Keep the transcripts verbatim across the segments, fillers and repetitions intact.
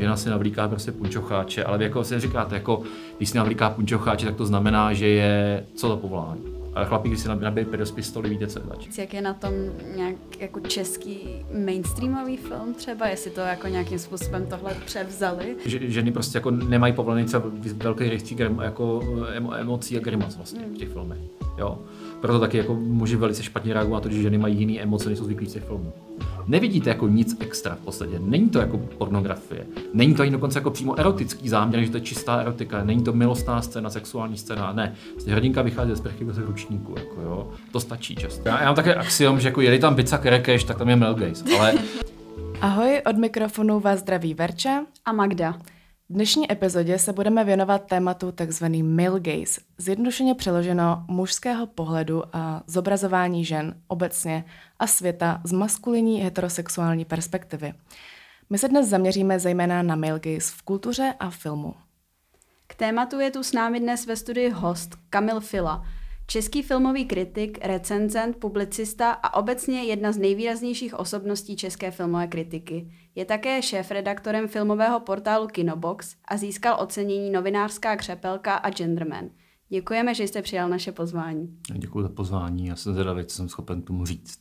Žena si navlíká prostě punčocháče, ale vy jako si říkáte, jako, když si navlíká punčocháče, tak to znamená, že je co do povolání. Ale chlapí, když si nabije pedo z pistoli, víte, co je zač. Jak je na tom nějak jako český mainstreamový film třeba, jestli to jako nějakým způsobem tohle převzali? Že, ženy prostě jako nemají povolený velký rejstřík jako emo, emocí a grimas vlastně v těch filmech. Jo. Proto taky jako muži velice špatně reagují na to, že ženy mají jiné emoce, než jsou zvyklí z těch filmů. Nevidíte jako nic extra v podstatě, není to jako pornografie, není to ani dokonce jako přímo erotický záměr, že to je čistá erotika, není to milostná scéna, sexuální scéna, ne. Hrdinka vychází z prchy bez ručníku, jako jo, to stačí často. Já, já mám také axiom, že jako jeli tam pizza kerekeš, tak tam je male gaze, ale... Ahoj, od mikrofonu vás zdraví Verča a Magda. V dnešní epizodě se budeme věnovat tématu tzv. Male gaze, zjednodušeně přeloženo mužského pohledu a zobrazování žen obecně a světa z maskulinní heterosexuální perspektivy. My se dnes zaměříme zejména na male gaze v kultuře a filmu. K tématu je tu s námi dnes ve studiu host Kamil Fila, český filmový kritik, recenzent, publicista a obecně jedna z nejvýraznějších osobností české filmové kritiky. Je také šéfredaktorem filmového portálu Kinobox a získal ocenění Novinářská křepelka a Genderman. Děkujeme, že jste přijal naše pozvání. Děkuji za pozvání, já jsem zvědavý, co jsem schopen tomu říct.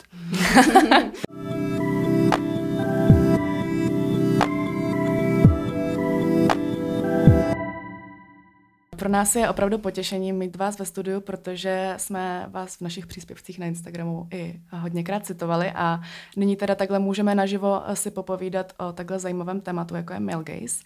Pro nás je opravdu potěšením mít vás ve studiu, protože jsme vás v našich příspěvcích na Instagramu i hodněkrát citovali a nyní teda takhle můžeme naživo si popovídat o takhle zajímavém tématu, jako je male gaze.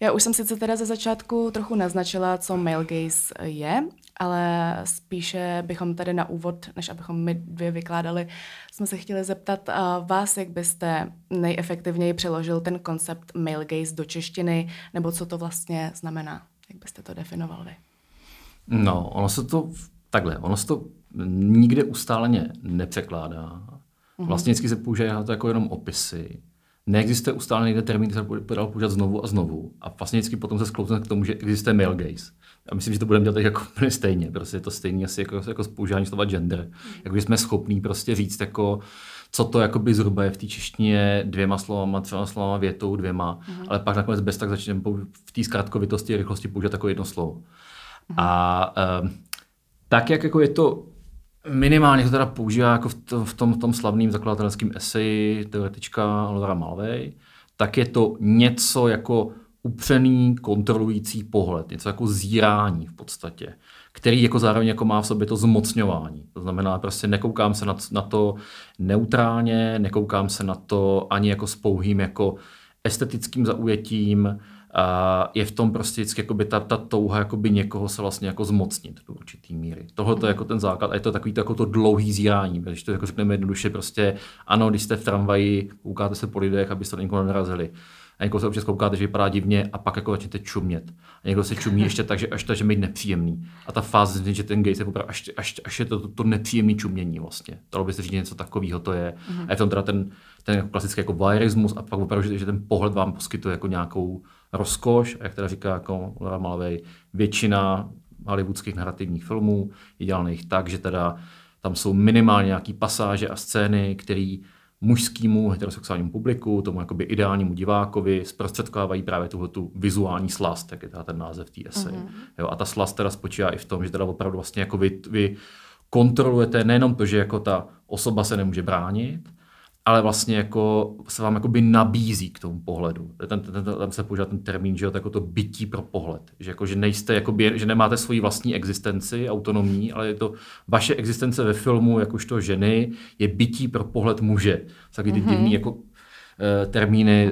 Já už jsem sice teda ze začátku trochu naznačila, co male gaze je, ale spíše bychom tady na úvod, než abychom my dvě vykládali, jsme se chtěli zeptat vás, jak byste nejefektivněji přeložil ten koncept male gaze do češtiny, nebo co to vlastně znamená. Jak byste to definoval vy? No, ono se to takhle, ono se to nikde ustáleně nepřekládá. Vlastně vždycky se používají na to jako jenom opisy. Neexistuje ustálený jeden termín, který se podal používat znovu a znovu. A vlastně vždycky potom se sklouzne k tomu, že existuje male gaze. Já myslím, že to budeme dělat tak jako úplně stejně. Prostě je to stejný asi jako, jako používání slova gender. Jakože jsme schopní prostě říct jako co to jakoby zhruba je v té češtině dvěma slovama, třema slovama, větou, dvěma, uh-huh. ale pak nakonec bez tak začneme v té zkrátkovitosti a rychlosti použít takové jedno slovo. Uh-huh. A um, tak, jak jako je to minimálně, to teda používá jako v, to, v, tom, v tom slavném zakladatelském eseji teoretička Laura Mulvey, tak je to něco jako upřený, kontrolující pohled, něco jako zírání v podstatě, který jako zároveň jako má v sobě to zmocňování. To znamená, prostě nekoukám se na to neutrálně, nekoukám se na to ani jako s pouhým jako estetickým zaujetím. A je v tom prostě vždycky ta, ta touha někoho se vlastně jako zmocnit do určitý míry. Tohle to je jako ten základ a je to takový to, jako to dlouhý zírání. Když to jako řekneme jednoduše, prostě ano, když jste v tramvaji, koukáte se po lidech, abyste na někoho narazili. A někdo se občas koukáte, že vypadá divně a pak jako začnete čumět. A někdo se čumí ještě tak, že až to, že mi nepříjemný. A ta fáze, že ten gaze je poprvé, až, až, až je to, to, to nepříjemný čumění vlastně. Dalo by se říct, něco takového to je. Mm-hmm. A je v tom teda ten, ten jako klasický jako voyeurismus a pak opravdu, že, že ten pohled vám poskytuje jako nějakou rozkoš. A jak teda říká jako Laura Mulvey, většina hollywoodských narrativních filmů je dělaných tak, že teda tam jsou minimálně nějaký pasáže a scény, které mužskému heterosexuálnímu publiku, tomu jakoby ideálnímu divákovi, zprostředkovávají právě tuhletu vizuální slast, jak je teda ten název té eseje. Mm-hmm. Jo, a ta slast teda spočívá i v tom, že teda opravdu vlastně jako vy, vy kontrolujete nejenom to, že jako ta osoba se nemůže bránit, ale vlastně jako se vám jakoby nabízí k tomu pohledu. Ten, ten, ten, tam se používá ten termín, že jo, tak jako to bytí pro pohled. Že, jako, že, nejste, jakoby, že nemáte svoji vlastní existenci, autonomní, ale je to vaše existence ve filmu, jakožto ženy, je bytí pro pohled muže. Taky ty mm-hmm. divný jako, eh, termíny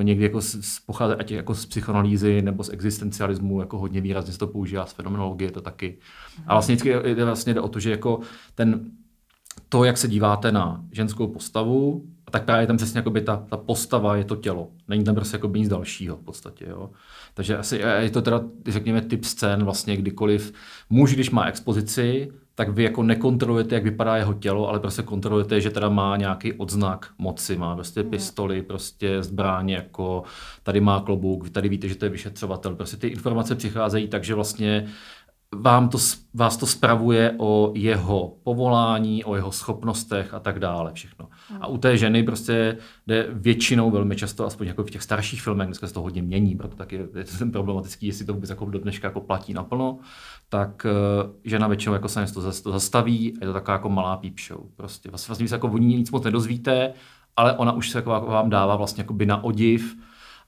eh, někdy jako pochází ať jako z psychoanalýzy nebo z existencialismu, jako hodně výrazně se to používá, z fenomenologie to taky. A vlastně, vlastně jde o to, že jako ten to, jak se díváte na ženskou postavu, tak právě tam přesně ta, ta postava je to tělo. Není tam prostě nic dalšího v podstatě. Jo? Takže asi je to teda, řekněme, typ scén vlastně kdykoliv. Muž, když má expozici, tak vy jako nekontrolujete, jak vypadá jeho tělo, ale prostě kontrolujete, že teda má nějaký odznak moci, má prostě pistoli, prostě zbraně, jako tady má klobouk, vy tady víte, že to je vyšetřovatel. Prostě ty informace přicházejí, takže vlastně Vám to, vás to spravuje o jeho povolání, o jeho schopnostech a tak dále všechno. A u té ženy prostě jde většinou velmi často, aspoň jako v těch starších filmech, dneska se to hodně mění, proto taky je to ten problematický, jestli to vůbec jako do dneška jako platí naplno, tak žena většinou jako se to zastaví a je to taková jako malá peep show. Prostě vlastně se jako o ní nic moc nedozvíte, ale ona už se jako vám dává vlastně jako by na odiv.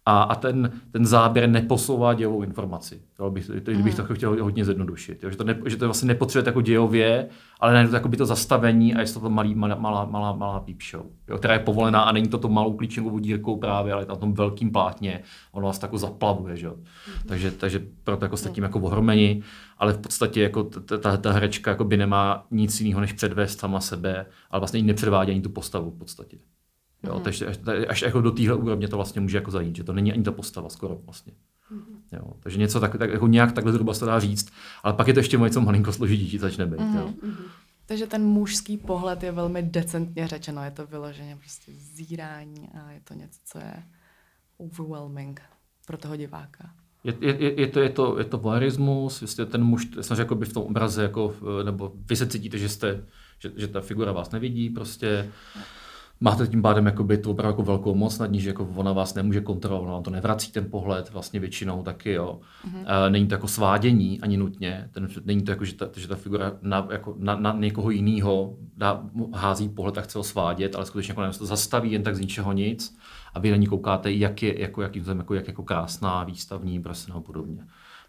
A, a ten, ten záběr neposouvá dějovou informaci. Bych, to, kdybych to chtěl hodně zjednodušit. Jo? Že to, ne, že to vlastně nepotřebujete jako dějově, ale najednou to, to zastavení a je to to malý, malá, malá, malá, malá peep show, jo? Která je povolená a není to to malou klíčovou dírkou právě, ale na tom velkým plátně ono vás tako zaplavuje. Že? Mm-hmm. Takže, takže proto jako jste tím jako ohromeni, ale v podstatě jako ta, ta, ta herečka jako by nemá nic jiného, než předvést sama sebe, ale vlastně i nepředvádí ani tu postavu v podstatě. Jo, hmm. takže až, až jako do téhle úrovně to vlastně může jako zajít, že to není ani ta postava skoro vlastně. Hmm. Jo, takže něco tak, tak jako nějak takhle zhruba se dá říct, ale pak je to ještě něco malinko složitější, začne být. Hmm. Jo. Hmm. Takže ten mužský pohled je velmi decentně řečeno, je to vyloženě prostě zírání a je to něco, co je overwhelming pro toho diváka. Je, je, je to je to je to voyeurismus, jestli ten muž, samozřejmě jako by v tom obraze jako nebo vy se cítíte, že jste že, že ta figura vás nevidí prostě. Hmm. Máte tím pádem jakoby tu opravdu jako velkou moc nad ní, že jako ona vás nemůže kontrolovat, ona to nevrací ten pohled vlastně většinou taky, jo. Mm-hmm. Není to jako svádění ani nutně, ten, není to jako, že ta, že ta figura na, jako na, na někoho jinýho dá, hází pohled a chce ho svádět, ale skutečně jako to zastaví jen tak z ničeho nic a vy na ní koukáte, jak je, jako, jak, jako, jak jako krásná, výstavní, prostě podobně,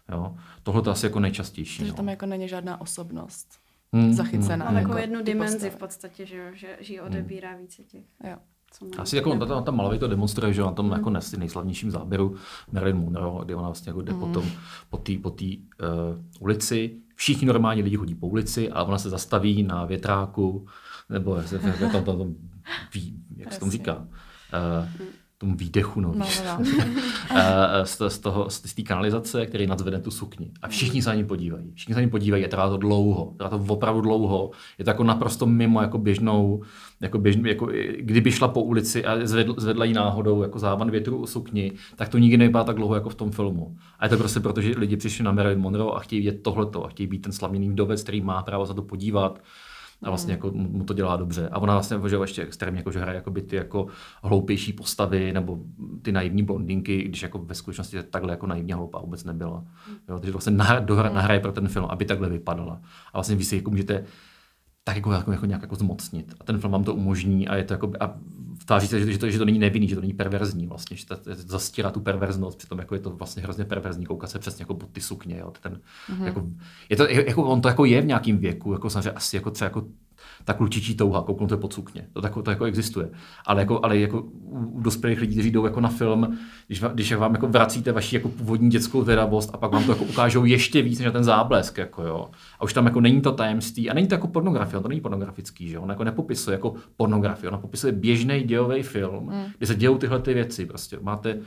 jo. Tohle to asi jako nejčastější. Takže no. Tam jako není žádná osobnost. Hmm, zachycená. Hmm, takovou jednu dimenzi v podstatě, že, že, že ji odebírá hmm. více těch. Jo. Co asi jako na tam Mulvey to demonstruje, že na tom hmm. jako nejslavnějším záběru Marilyn Monroe, kde ona vlastně jako jde hmm. potom po té po uh, ulici. Všichni normální lidi chodí po ulici a ona se zastaví na větráku, nebo se, tam, tam, tam, tam ví, jak se tomu říká, uh, hmm. tomu výdechu no, no, no. z, z, toho, z té kanalizace, který nadzvedne tu sukni. A všichni se na ní podívají. Všichni se na ní podívají a trvá to dlouho. Trvá to opravdu dlouho. Je to jako naprosto mimo jako běžnou, jako běžnou, jako kdyby šla po ulici a zvedl, zvedla jí náhodou jako závan větru o sukni, tak to nikdy nevypadá tak dlouho jako v tom filmu. A je to prostě proto, že lidi přišli na Marilyn Monroe a chtějí vidět tohleto. A chtějí být ten slavný vdovec, který má právo za to podívat. A vlastně jako mu to dělá dobře. A ona vlastně že ještě extrémně jako, že hraje jako by ty jako hloupější postavy nebo ty naivní blondinky, když jako ve skutečnosti takhle jako naivně hloupá vůbec nebyla. Jo, takže vlastně nahraje pro ten film, aby takhle vypadala. A vlastně vy si jako můžete tak jako, jako, jako nějak jako zmocnit. A ten film vám to umožní a je to jako a vtáří se, že to, že to není nevinný, že to není perverzní vlastně, že to zastírá tu perverznost, přitom jako je to vlastně hrozně perverzní, koukat se přesně jako pod ty sukně, jo, ten mm-hmm. jako je to jako on to jako je v nějakém věku, jako samozřejmě asi jako třeba jako ta klučičí touha, kouknout to pod sukně. To tak to jako existuje. Ale jako ale jako u dospělých lidí, kteří jdou jako na film, když vám, když vám jako vracíte vaši jako původní dětskou vědavost a pak vám to jako ukážou ještě víc než na ten záblesk jako jo. A už tam jako není to tajemství a není to jako pornografie, to není pornografický, že on jako nepopisuje jako pornografii, ona popisuje běžný dějový film, mm. kde se dějou tyhle ty věci, prostě máte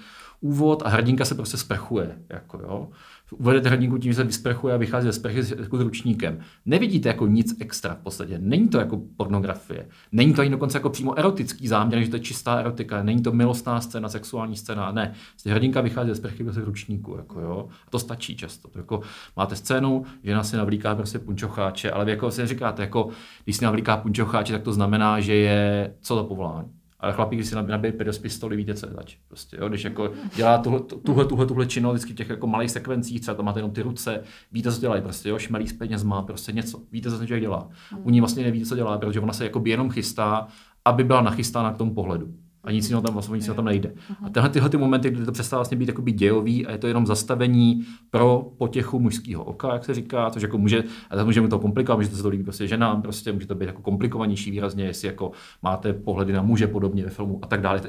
úvod a hrdinka se prostě sprchuje, jako jo. Uvedete hrdinku tím, že se vysprchuje a vychází ze sprchy s, jako s ručníkem. Nevidíte jako nic extra v podstatě. Není to jako pornografie. Není to ani dokonce jako přímo erotický záměr, že to je čistá erotika. Není to milostná scéna, sexuální scéna. Ne. Hrdinka vychází ze sprchy bez ručníku, jako jo. A to stačí často. To jako máte scénu, žena si navlíká prostě punčocháče, ale vy jako si říkáte, jako když si navlíká punčocháče, tak to znamená, že je co za povolání. Ale chlapí, když si nabije pedo z pistoli, víte, co je zač. Prostě, jo? Když jako dělá tuhle, tuhle, tuhle, tuhle činnost vždycky v těch jako malých sekvencích, třeba tam máte jenom ty ruce, víte, co dělají, prostě, jo? Šmelí s penězma, prostě něco, víte, co ten člověk dělá. U ní vlastně neví, co dělá, protože ona se jakoby jenom chystá, aby byla nachystána k tomu pohledu. A nic jiného tam vlastně nic tam nejde. A tenhle, tyhle ty momenty, kdy to přestává vlastně být jakoby dějový a je to jenom zastavení pro potěchu mužského oka, jak se říká, což jako může, a může mi to komplikovat, může to se to líbí prostě ženám, prostě může to být jako komplikovanější výrazně, jestli jako máte pohledy na muže podobně ve filmu a tak dále.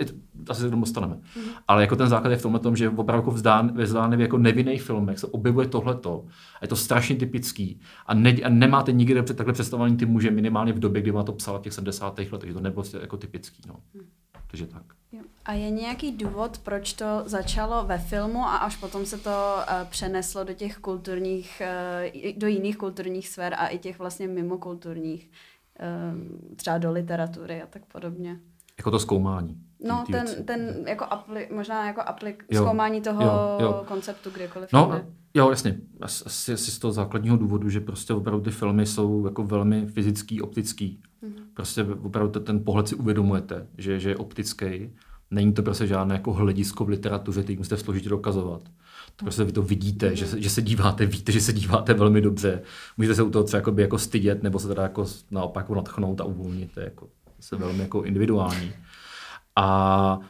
Asi se tomu dostaneme. Mm-hmm. Ale jako ten základ je v tomhle tom, že opravdu ve zdánlivě jako nevinných filmech se objevuje tohleto. A je to strašně typický a, ne, a nemáte nikdy takhle představovaný ty muže minimálně v době, kdy má to psala v těch sedmdesátých letech, že to nebylo jako typický, no. Takže tak. A je nějaký důvod, proč to začalo ve filmu a až potom se to uh, přeneslo do těch kulturních, uh, do jiných kulturních sfér a i těch vlastně mimokulturních, uh, třeba do literatury a tak podobně? Jako to zkoumání. No, ten, ten jako aplik, možná jako aplik, jo, zkoumání toho jo, jo. konceptu kdekoliv. No, ne? Jo, jasně. Asi, asi z toho základního důvodu, že prostě opravdu ty filmy jsou jako velmi fyzický, optický. Mm-hmm. Prostě opravdu ten pohled si uvědomujete, že, že je optický. Není to prostě žádné jako hledisko v literatuře, který musíte složitě dokazovat. To prostě vy to vidíte, mm-hmm. že, že se díváte, víte, že se díváte velmi dobře. Můžete se u toho třeba jako stydět, nebo se teda jako naopak nadchnout a uvolnit. To je jako, se velmi jako individuální. A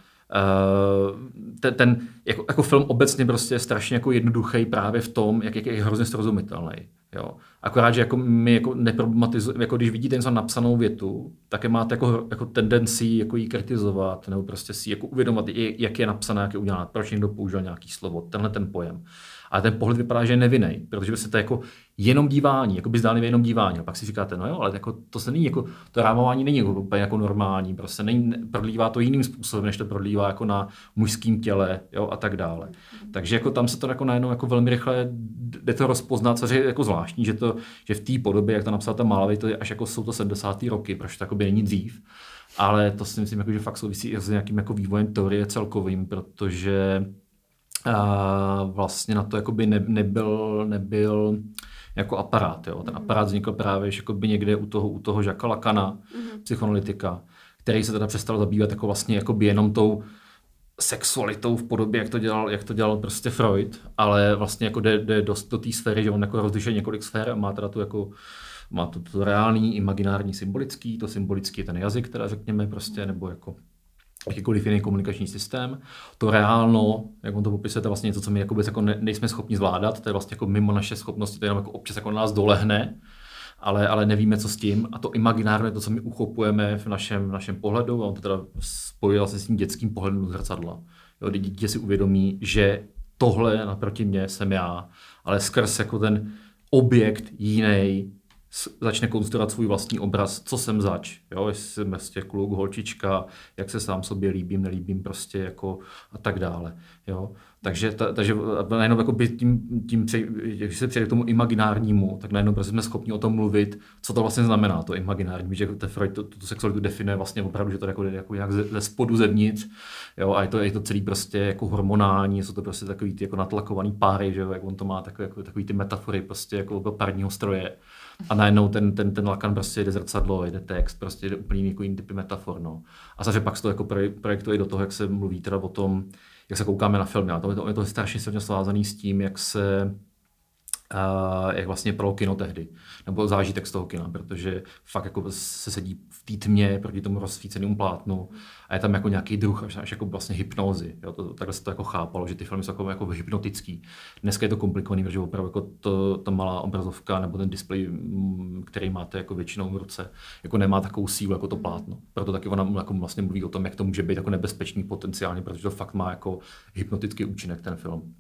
ten, ten jako, jako film obecně prostě je strašně jako jednoduchý právě v tom, jak, jak je hrozně srozumitelný. Jo. Akorát, že jako my jako neproblematizujeme, jako když vidíte něco napsanou větu, tak je máte jako, jako tendenci jako ji kritizovat, nebo prostě si jako uvědomovat, jak je napsaná, jak je udělaná, proč někdo použil nějaký slovo, tenhle ten pojem. A ten pohled vypadá, že je nevinný, protože se to jako jenom dívání, jako by zdánlivě jenom dívání. A pak si říkáte, no jo, ale jako to se není jako to rámování není jako úplně jako normální, prostě není, prodlívá to jiným způsobem, než to prodlívá jako na mužském těle, jo, a tak dále. Takže jako tam se to jako najednou jako velmi rychle jde to rozpoznat, což je jako zvláštní, že to, že v té podobě, jak to napsala ta Mulvey, to je až jako jsou to sedmdesátý roky, protože to jako by není dřív. Ale to si myslím, jako, že fakt souvisí i s nějakým jako vývojem teorie celkovým, protože a vlastně na to jakoby ne, nebyl, nebyl jako aparát. Jo. Ten aparát vznikl právě jakoby někde u toho, u toho Jacquesa Lacana, mm-hmm. psychoanalytika, který se teda přestal zabývat jako vlastně jakoby jenom tou sexualitou v podobě, jak to dělal, jak to dělal prostě Freud, ale vlastně jako jde, jde dost do té sféry, že on jako rozlišuje několik sfér a má teda tu jako má to, to reální, imaginární, symbolický, to symbolický je ten jazyk, teda řekněme prostě, nebo jako jakýkoliv jiný komunikační systém. To reálno, jak on to popisuje, to je vlastně něco, co my jako jako ne, nejsme schopni zvládat, to je vlastně jako mimo naše schopnosti, to jenom jako občas jako nás dolehne, ale, ale nevíme, co s tím. A to imaginárně, to, co my uchopujeme v našem, v našem pohledu, a on to teda spojil se s tím dětským pohledem do zrcadla. Jo, dítě si uvědomí, že tohle naproti mě jsem já, ale skrz jako ten objekt jiný začne konstruovat svůj vlastní obraz, co jsem zač, jo, jestli jsem prostě kluk, holčička, jak se sám sobě líbím, nelíbím prostě jako a tak dále, jo. Takže, ta, takže najednou jako tím, tím, když se přijde k tomu imaginárnímu, tak najednou prostě jsme schopni o tom mluvit, co to vlastně znamená, to imaginární, že ten Freud tu, tu sexualitu definuje vlastně opravdu, že to jako jde jako nějak ze, ze spodu zevnitř, jo, a je to, je to celý prostě jako hormonální, jsou to prostě takový ty jako natlakovaný páry, že jo, jak on to má takový, jako, takový ty metafory prostě jako parního stroje. A najednou ten, ten, ten Lacan prostě jde zrcadlo, jde text, prostě jde úplně jako jiný typy metafor, no. A samozřejmě pak se to jako projektuje do toho, jak se mluví teda o tom, jak se koukáme na filmy. A to je to, je to strašně silně svázaný s tím, jak se, uh, jak vlastně pro kino tehdy, nebo zážitek z toho kina, protože fakt jako se sedí v té tmě proti tomu rozsvícenému plátnu a je tam jako nějaký druh až, až jako vlastně hypnózy. Jo? To, takhle se to jako chápalo, že ty filmy jsou jako, jako hypnotický. Dneska je to komplikovaný, protože opravdu jako to, ta malá obrazovka nebo ten displej, který máte jako většinou v ruce, jako nemá takovou sílu jako to plátno. Proto taky ona jako vlastně mluví o tom, jak to může být jako nebezpečný potenciálně, protože to fakt má jako hypnotický účinek ten film.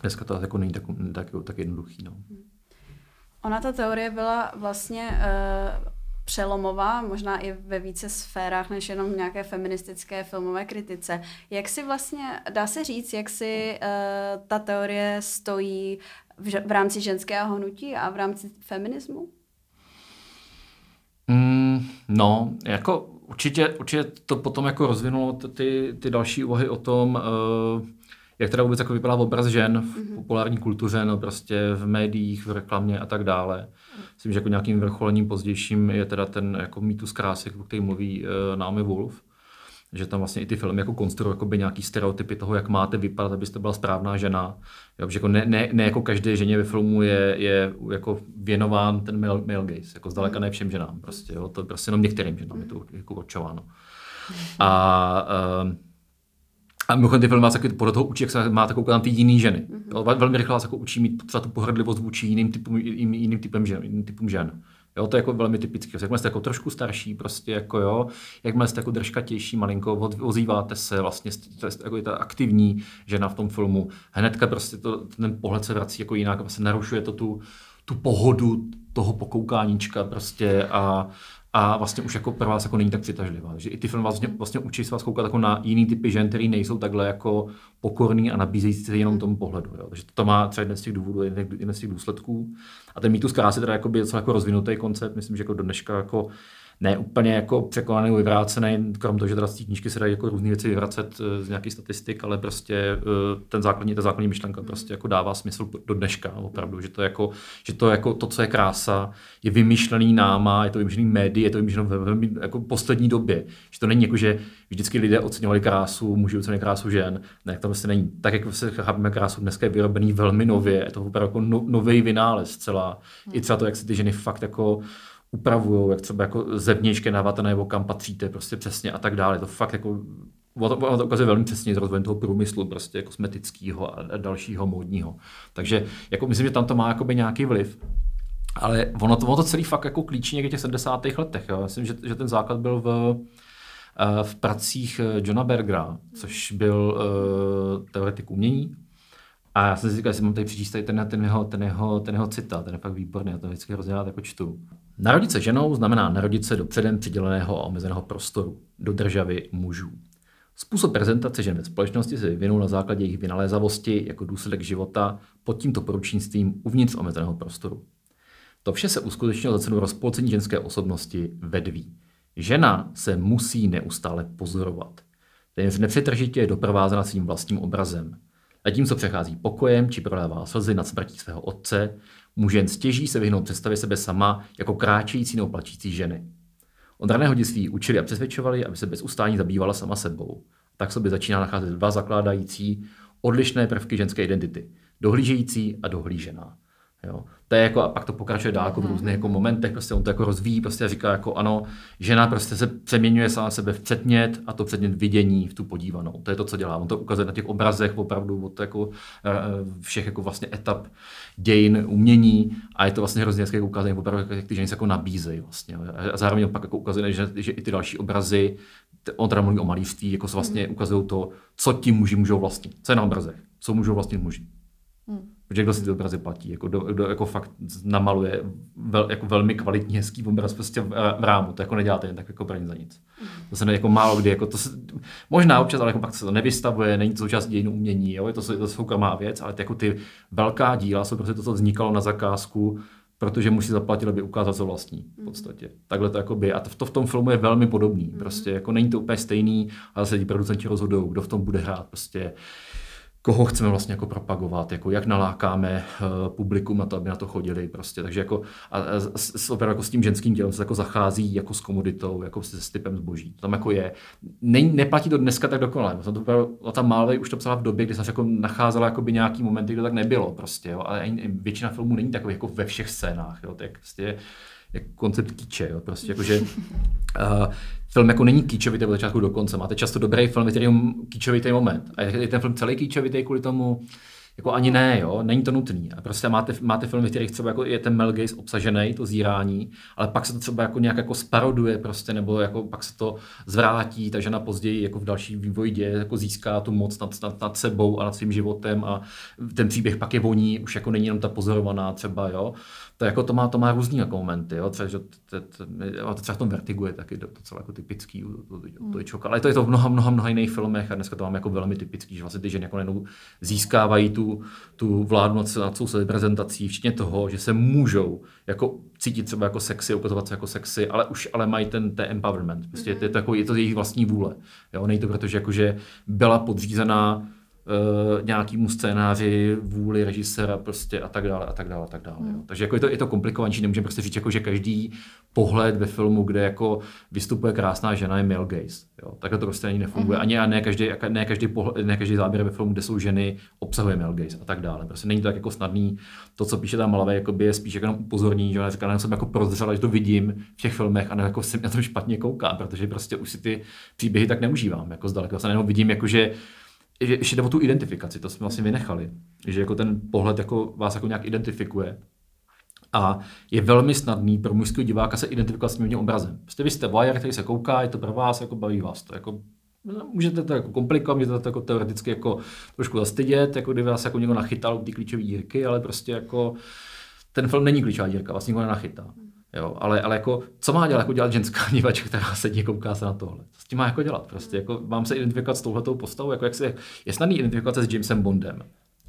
Dneska to jako není tak, tak, tak jednoduchý. No. Ona ta teorie byla vlastně uh, přelomová, možná i ve více sférách, než jenom v nějaké feministické filmové kritice. Jak si vlastně, dá se říct, jak si uh, ta teorie stojí v, v rámci ženského hnutí a v rámci feminismu? Mm, no, jako určitě, určitě to potom jako rozvinulo ty, ty další úvahy o tom, uh, jak teda vůbec jako vypadá obraz žen v mm-hmm. populární kultuře, no prostě v médiích, v reklamě a tak dále. Myslím, že jako nějakým vrcholením pozdějším je teda ten jako mýtus krásy, o který mluví e, Naomi Wolf, že tam vlastně i ty filmy jako konstruují jako nějaký stereotypy toho, jak máte vypadat, abyste byla správná žena. Jo, protože jako ne, ne, ne jako každé ženě ve filmu je, je jako věnován ten male, male gaze, jako zdaleka ne všem ženám prostě, jo, to prostě jenom některým ženám je to jako určováno. A e, A mimochodem ty film vás taky podle toho učí, jak se máte koukat na ty jiný ženy. Mm-hmm. Velmi rychle vás jako učí mít třeba tu pohrdlivost vůči jiným typům, jiným, jiným typem žen. Jiným typům žen. Jo, to je jako velmi typický. Jakmile jste jako trošku starší, prostě jako jo, jakmile jste jako držkatější, malinko, ozýváte se, vlastně jako je ta aktivní žena v tom filmu. Hnedka prostě to, ten pohled se vrací jako jinak, vlastně narušuje to tu, tu pohodu toho pokoukáníčka prostě a a vlastně už jako pro vás jako není tak přitažlivá. Že i ty film vlastně, vlastně učí se vás koukat jako na jiný typy žen, který nejsou takhle jako pokorný a nabízejí se jenom tomu pohledu. Jo. Takže to má třeba jeden z těch důvodů, jeden z těch důsledků. A ten mýtus krásy teda je docela jako rozvinutý koncept. Myslím, že jako do dneška jako ne úplně jako překonaný, vyvrácený, krom toho, že z té knížky se dají jako různé věci vyvracet z nějakých statistik, ale prostě ten základní, ta základní myšlenka prostě jako dává smysl do dneška opravdu, že to jako, že to jako to, co je krása, je vymýšlený náma, je to vymýšlený médii, je to vymýšlený v jako poslední době, že to není jako, že vždycky lidé oceňovali krásu, muži oceňovali krásu žen, ne, to vlastně není. Tak jak se chápeme krásu dneska je vyrobený velmi nově, je to opravdu jako no, nový vynález celá, i třeba to, jak se ty ženy fakt jako upravujou, jak třeba jako zevnějšky navatané, nebo kam patříte, prostě přesně a tak dále. To fakt jako, ono to, ono to ukazuje velmi přesně z rozvojem toho průmyslu, prostě kosmetického a dalšího módního. Takže jako myslím, že tam to má jakoby nějaký vliv. Ale ono to, ono to celý fakt jako klíčí někde těch sedmdesátých letech. Jo. Myslím, že, že ten základ byl v, v pracích Johna Bergera, což byl uh, teoretik umění. A já jsem si říkal, že si mám tady přečíst tady ten, ten, jeho, ten, jeho, ten jeho citát, ten je fakt výborný, já to vždycky hrozně rád jako čtu. Narodit se ženou znamená narodit se do předem přiděleného a omezeného prostoru, do državy mužů. Způsob prezentace žen ve společnosti se vyvinul na základě jejich vynalézavosti jako důsledek života pod tímto poručnictvím uvnitř omezeného prostoru. To vše se uskutečnilo za cenu rozpolcení ženské osobnosti vedví. Žena se musí neustále pozorovat. Téměř nepřetržitě je doprovázena svým vlastním obrazem. A tím, co přechází pokojem či prodává slzy nad smrtí svého otce, může jen stěží se vyhnout představě sebe sama jako kráčející nebo plačící ženy. Od raného dětství učili a přesvědčovali, aby se bez ustání zabývala sama sebou. Tak sobě začíná nacházet dva zakládající odlišné prvky ženské identity. Dohlížející a dohlížená. Jo. To je jako, a pak to pokračuje dál jako v různých jako momentech, prostě on to jako rozvíjí, prostě říká jako ano, žena prostě se přeměňuje sama sebe v předmět a to předmět vidění v tu podívanou. To je to, co dělá. On to ukazuje na těch obrazech opravdu od jako všech jako vlastně etap dějin, umění a je to vlastně hrozně hezké ukázání, opravdu jak ty ženy se jako nabízejí vlastně. A zároveň pak jako ukazuje, že, že i ty další obrazy, on teda mluví o malířství, jako se vlastně ukazují to, co ti muži můžou vlastnit, co je na obrazech, co můžou vlastnit muži. Hmm. Protože kdo si ty obrazy platí, jako, do, do, jako fakt namaluje vel, jako velmi kvalitní, hezký obraz prostě v rámu, to jako neděláte jen tak jako pro nic za nic. To se ne, jako málo kdy, jako to se, možná občas, ale jako pak se to nevystavuje, není to součástí dějin umění, jo? Je to, to soukromá věc, ale ty, jako ty velká díla jsou prostě to, co vznikalo na zakázku, protože muž si zaplatil, aby ukázal, co vlastní v podstatě. Takhle to jakoby, a to v, to v tom filmu je velmi podobný, prostě jako není to úplně stejný, ale se ti producenti rozhodou, kdo v tom bude hrát prostě. Koho chceme vlastně jako propagovat, jako jak nalákáme uh, publikum na to, aby na to chodili prostě, takže jako a, a s, opravdu jako s tím ženským tělem se jako zachází jako s komoditou, jako se s typem zboží. Tam jako je, ne, neplatí to dneska tak dokonale, to opravdu, ta Mulvey už to psala v době, kdy se jako nacházela jakoby nějaký momenty, kde tak nebylo prostě, jo, ale většina filmů není takových jako ve všech scénách, jo, tak prostě jako koncept kýče, jo, prostě jakože uh, film jako není kýčovitý od začátku do konce. Máte často dobrý film, který je kýčovitý moment. A je ten film celý kýčovitý kvůli tomu, jako ani ne, jo, není to nutný. A prostě máte, máte filmy, kterých třeba jako je ten male gaze obsažený, to zírání, ale pak se to třeba jako nějak jako sparoduje prostě, nebo jako pak se to zvrátí, ta žena později jako v další vývoji děje, jako získá tu moc nad, nad, nad sebou a nad svým životem a ten příběh pak je o ní, už jako není jenom ta pozorovaná třeba, jo. To jako to má, to má různý jako momenty, jo, třeba, že to, to, to, třeba v tom Vertigu je taky docela jako typický, to je čok, ale to je to v mnoha, mnoha, mnoha jiných filmech a dneska to máme jako velmi typický, že vlastně ty ženy jako získávají tu Tu, tu vládu nad svou sebeprezentací, včetně toho, že se můžou jako cítit třeba jako sexy, ukazovat se jako sexy, ale už ale mají ten, ten empowerment. Prostě je to, jako, je to jejich vlastní vůle. Jo, nejde to, protože jakože byla podřízená uh, nějakému scénáři, vůli režiséra prostě a tak dále a tak dále a tak dále. Jo. Takže jako je to je to komplikovanější, nemůžeme prostě říct jako že každý pohled ve filmu, kde jako vystupuje krásná žena, je male gaze. Jo. Takhle to prostě ani nefunguje. Ani a ne každý, ne každý, pohled, ne každý záběr ve filmu, kde jsou ženy, obsahuje male gaze a tak dále. Prostě není to tak jako snadný. To, co píše tam Mulvey, jakoby je spíš jako jenom upozorní, že ona říká, že jsem jako prozřela, že to vidím v těch filmech a ne jako se na to špatně kouká, protože prostě už si ty příběhy tak neužívám. Jako zdaleka vlastně jenom vidím, jakože že ještě jde o tu identifikaci, to jsme vlastně vynechali, že jako ten pohled jako vás jako nějak identifikuje. A je velmi snadný pro mužského diváka se identifikovat s tím obrazem. Prostě vy jste voyeur, který se kouká, je to pro vás, jako baví vás to. Jako, můžete to jako komplikovat, můžete to jako teoreticky jako trošku zastydět, jako kdyby vás jako někdo nachytal ty klíčové dírky, ale prostě jako ten film není klíčová dírka, vás nikdo nenachytá. Jo, ale, ale jako, co má dělat, jako dělat ženská divačka, která sedí a kouká se na tohle? Co s tím má jako dělat? Prostě, jako, mám se identifikovat s touhletou postavou? Jako, jak se, je snadný identifikovat se s Jamesem Bondem.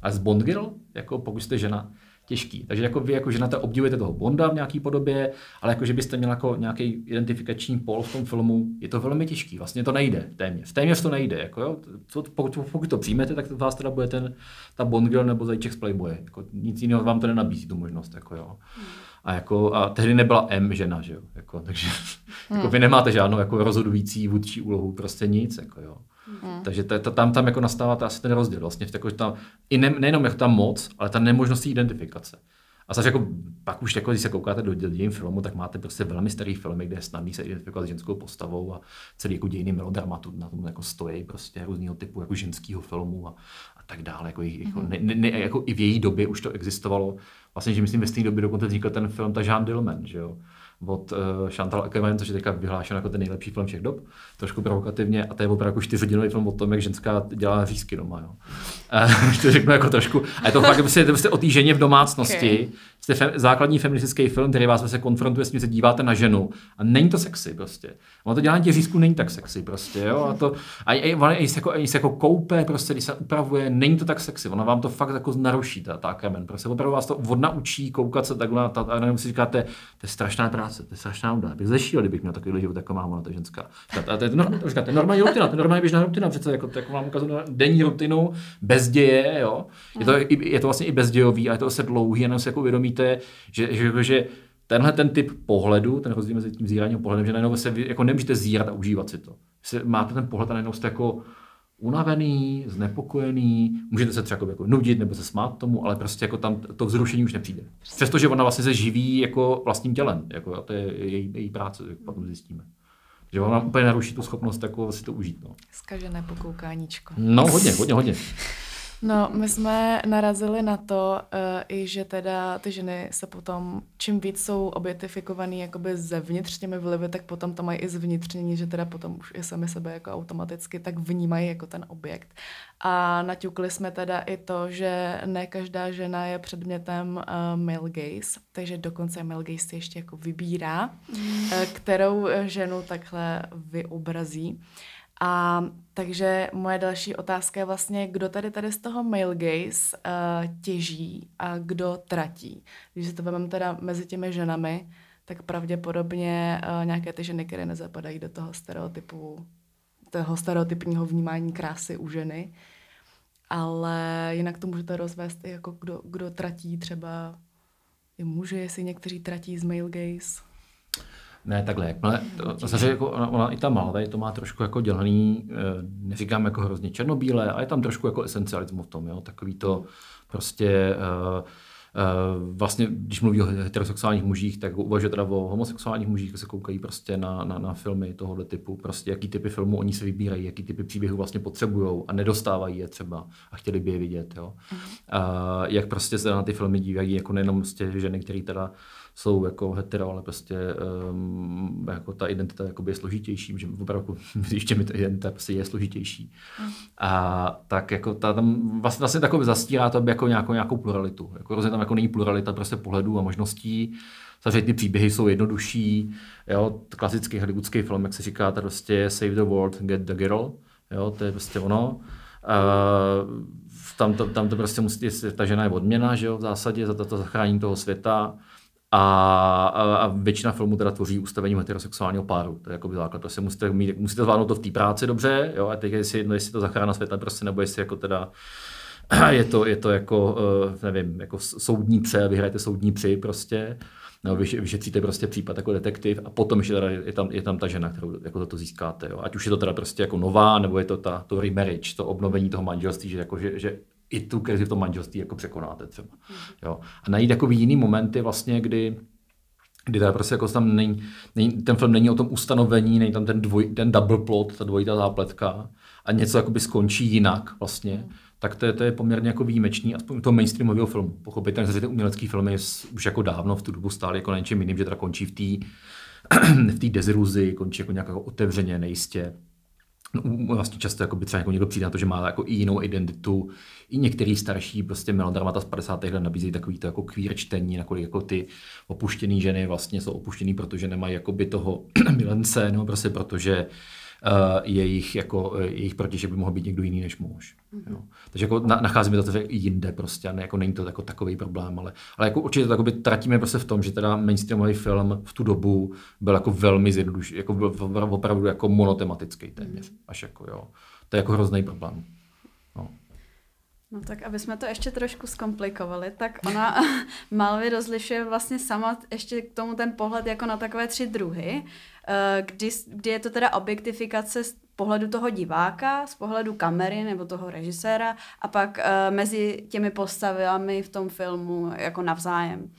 A s Bond Girl, jako, pokud jste žena, těžký. Takže jako vy jako ženata obdivujete toho Bonda v nějaký podobě, ale jako že byste měl jako nějaký identifikační pól v tom filmu, je to velmi těžký. Vlastně to nejde téměř. Téměř to nejde. Jako jo. Pokud, pokud to přijmete, tak vás teda bude ten, ta Bond girl nebo zajíček z Playboye. Jako nic jiného vám to nenabízí tu možnost. Jako jo. A, jako, a tehdy nebyla M žena, že jo. Jako, takže hmm. jako vy nemáte žádnou jako rozhodující vůdčí úlohu, prostě nic. Jako jo. Hmm. Takže ta, ta, tam, tam jako nastává ta, asi ten rozdíl vlastně, jako, že tam, i ne, nejenom jako ta moc, ale ta nemožnost identifikace. A zase jako, pak už jako, když se koukáte do dějin filmu, tak máte prostě velmi starý filmy, kde je snadný se identifikovat s ženskou postavou a celý jako dějiny melodramatu na tom jako stojí prostě různýho typu jako ženského filmu a, a tak dále. Jako, jako, ne, ne, jako i v její době už to existovalo. Vlastně, že myslím, ve stejné době dokonce vznikl ten film ta Jeanne Dielman, že jo? Od uh, Chantal Ackerman, což je teďka vyhlášen jako ten nejlepší film všech dob, trošku provokativně, a to je opravdu jako čtyřhodinový film o tom, jak ženská dělá řízky doma, jo. To řeknu jako trošku, a je to fakt, že jste o té ženě v domácnosti, jste okay. fem, základní feministický film, který vás se konfrontuje s tím, že díváte na ženu a není to sexy prostě. Ono to dělání těch řízků není tak sexy prostě, jo, a to, a i, i, i se jako, i se jako koupe prostě, když se upravuje, není to tak sexy, ono vám to fakt jako naruší, ta, ta Ackerman, prostě opravdu vás to odnaučí koukat se takhle, ta, a jenom si říkáte, to je strašná práce. To je strašná nuda. Bych zešíl, kdybych měl takový život, jako mám ona, ta ženská. A to je, to je normální rutina, to je normální běžná rutina, přece jako, jako mám ukazovat na denní rutinu, bez děje, jo. Je to, je to vlastně i bezdějový, a je to se dlouhý, jenom si jako uvědomíte, že, že, že tenhle ten typ pohledu, ten rozdíl mezi tím zíráním a pohledem, že najednou se jako nemůžete zírat a užívat si to. Se, máte ten pohled a najednou jste jako unavený, znepokojený, můžete se třeba jako nudit nebo se smát tomu, ale prostě jako tam to vzrušení už nepřijde. Přestože ona vlastně se živí jako vlastním tělem, jako a to je její, její práce, jak potom zjistíme. Že ona úplně naruší tu schopnost jako si to užít, no. Zkažené pokoukáníčko. No hodně, hodně, hodně. No, my jsme narazili na to, i že teda ty ženy se potom, čím víc jsou objektifikovaný jakoby zevnitř těmi vlivy, tak potom to mají i zvnitřnění, že teda potom už i sami sebe jako automaticky tak vnímají jako ten objekt. A naťukli jsme teda i to, že ne každá žena je předmětem uh, male gaze, takže dokonce male gaze si ještě jako vybírá, kterou ženu takhle vyobrazí. A takže moje další otázka je vlastně, kdo tady tady z toho male gaze uh, těží a kdo tratí. Když se to vezmeme teda mezi těmi ženami, tak pravděpodobně uh, nějaké ty ženy, které nezapadají do toho stereotypu, toho stereotypního vnímání krásy u ženy, ale jinak to můžete rozvést i jako kdo, kdo tratí třeba i muži, jestli někteří tratí z male gaze. Ne, takhle, jakmile, to, zase jako ona, ona i ta Mulvey to má trošku jako dělaný, neříkám jako hrozně černobílé, ale je tam trošku jako esencialismu v tom, jo, takový to prostě, uh, uh, vlastně, když mluví o heterosexuálních mužích, tak uvažuje teda o homosexuálních mužích, se koukají prostě na, na, na filmy tohoto typu, prostě jaký typy filmů oni se vybírají, jaký typy příběhů vlastně potřebujou a nedostávají je třeba a chtěli by je vidět, jo. Uh-huh. Uh, jak prostě se na ty filmy dívají, jako nejenom prostě ženy, které teda jsou jako hetero, ale prostě um, jako ta identita je složitější, že opravdu ještě mi ta identita prostě je složitější. Mm. A tak jako ta tam vlastně, vlastně takové zastírá to jako nějakou, nějakou pluralitu. Jako rozhodně tam jako není pluralita prostě pohledů a možností. Samozřejmě ty příběhy jsou jednodušší. Jo? Klasický hollywoodský film, jak se říká, ta prostě Save the World, Get the Girl. Jo? To je prostě ono. Uh, tam, to, tam to prostě musí, ta žena je odměna, že jo? V zásadě za to zachrání toho světa. A, a většina filmů teda tvoří ustavení heterosexuálního páru. To je jakoby základ. Prostě musíte, mít, musíte zvládnout to v té práci dobře, jo, a teď je si jedno, jestli to zachrání světa prostě, nebo jestli jako teda je to, je to jako, nevím, jako soudní pře, vyhrajete soudní při prostě, nebo vyšetříte prostě případ jako detektiv a potom ještě teda je tam, je tam ta žena, kterou jako za to získáte, jo. Ať už je to teda prostě jako nová, nebo je to ta, to remarriage, to obnovení toho manželství, že jako, že, že i tu krizi v tom manželství jako překonáte třeba. Jo. A najít takový jiný momenty vlastně, kdy, kdy teda prostě jako tam není, není, ten film není o tom ustanovení, není tam ten, dvoj, ten double plot, ta dvojitá zápletka a něco jakoby skončí jinak vlastně, tak to je, to je poměrně jako výjimečný, aspoň toho mainstreamového filmu. Pochopitelně, že ty umělecký filmy už jako dávno v tu dobu stály jako na něčem jiným, že teda končí v té v té deziluzi, končí jako nějak jako otevřeně, nejistě. No, vlastně často jako by třeba jako někdo přijde na to, že má jako i jinou identitu. I některý starší prostě melodramata z padesátých let nabízejí takový to jako queer čtení, nakolik jako ty opuštěné ženy vlastně jsou opuštěné, protože nemají jakoby toho milence, no prostě protože jejich, jako, jejich protějšek by mohl být někdo jiný než muž. Mm-hmm. Jo. Takže jako na, nacházíme to i jinde prostě, a ne, jako není to jako takový problém, ale, ale jako určitě to jakoby tratíme prostě v tom, že teda mainstreamový film v tu dobu byl jako velmi zjednodušený, jako byl opravdu jako monotematický téměř, až jako jo. To je jako hrozný problém. No. No tak, aby jsme to ještě trošku zkomplikovali, tak ona Mulvey rozlišuje vlastně sama ještě k tomu ten pohled jako na takové tři druhy, kdy, kdy je to teda objektifikace z pohledu toho diváka, z pohledu kamery nebo toho režiséra a pak mezi těmi postavami v tom filmu jako navzájem.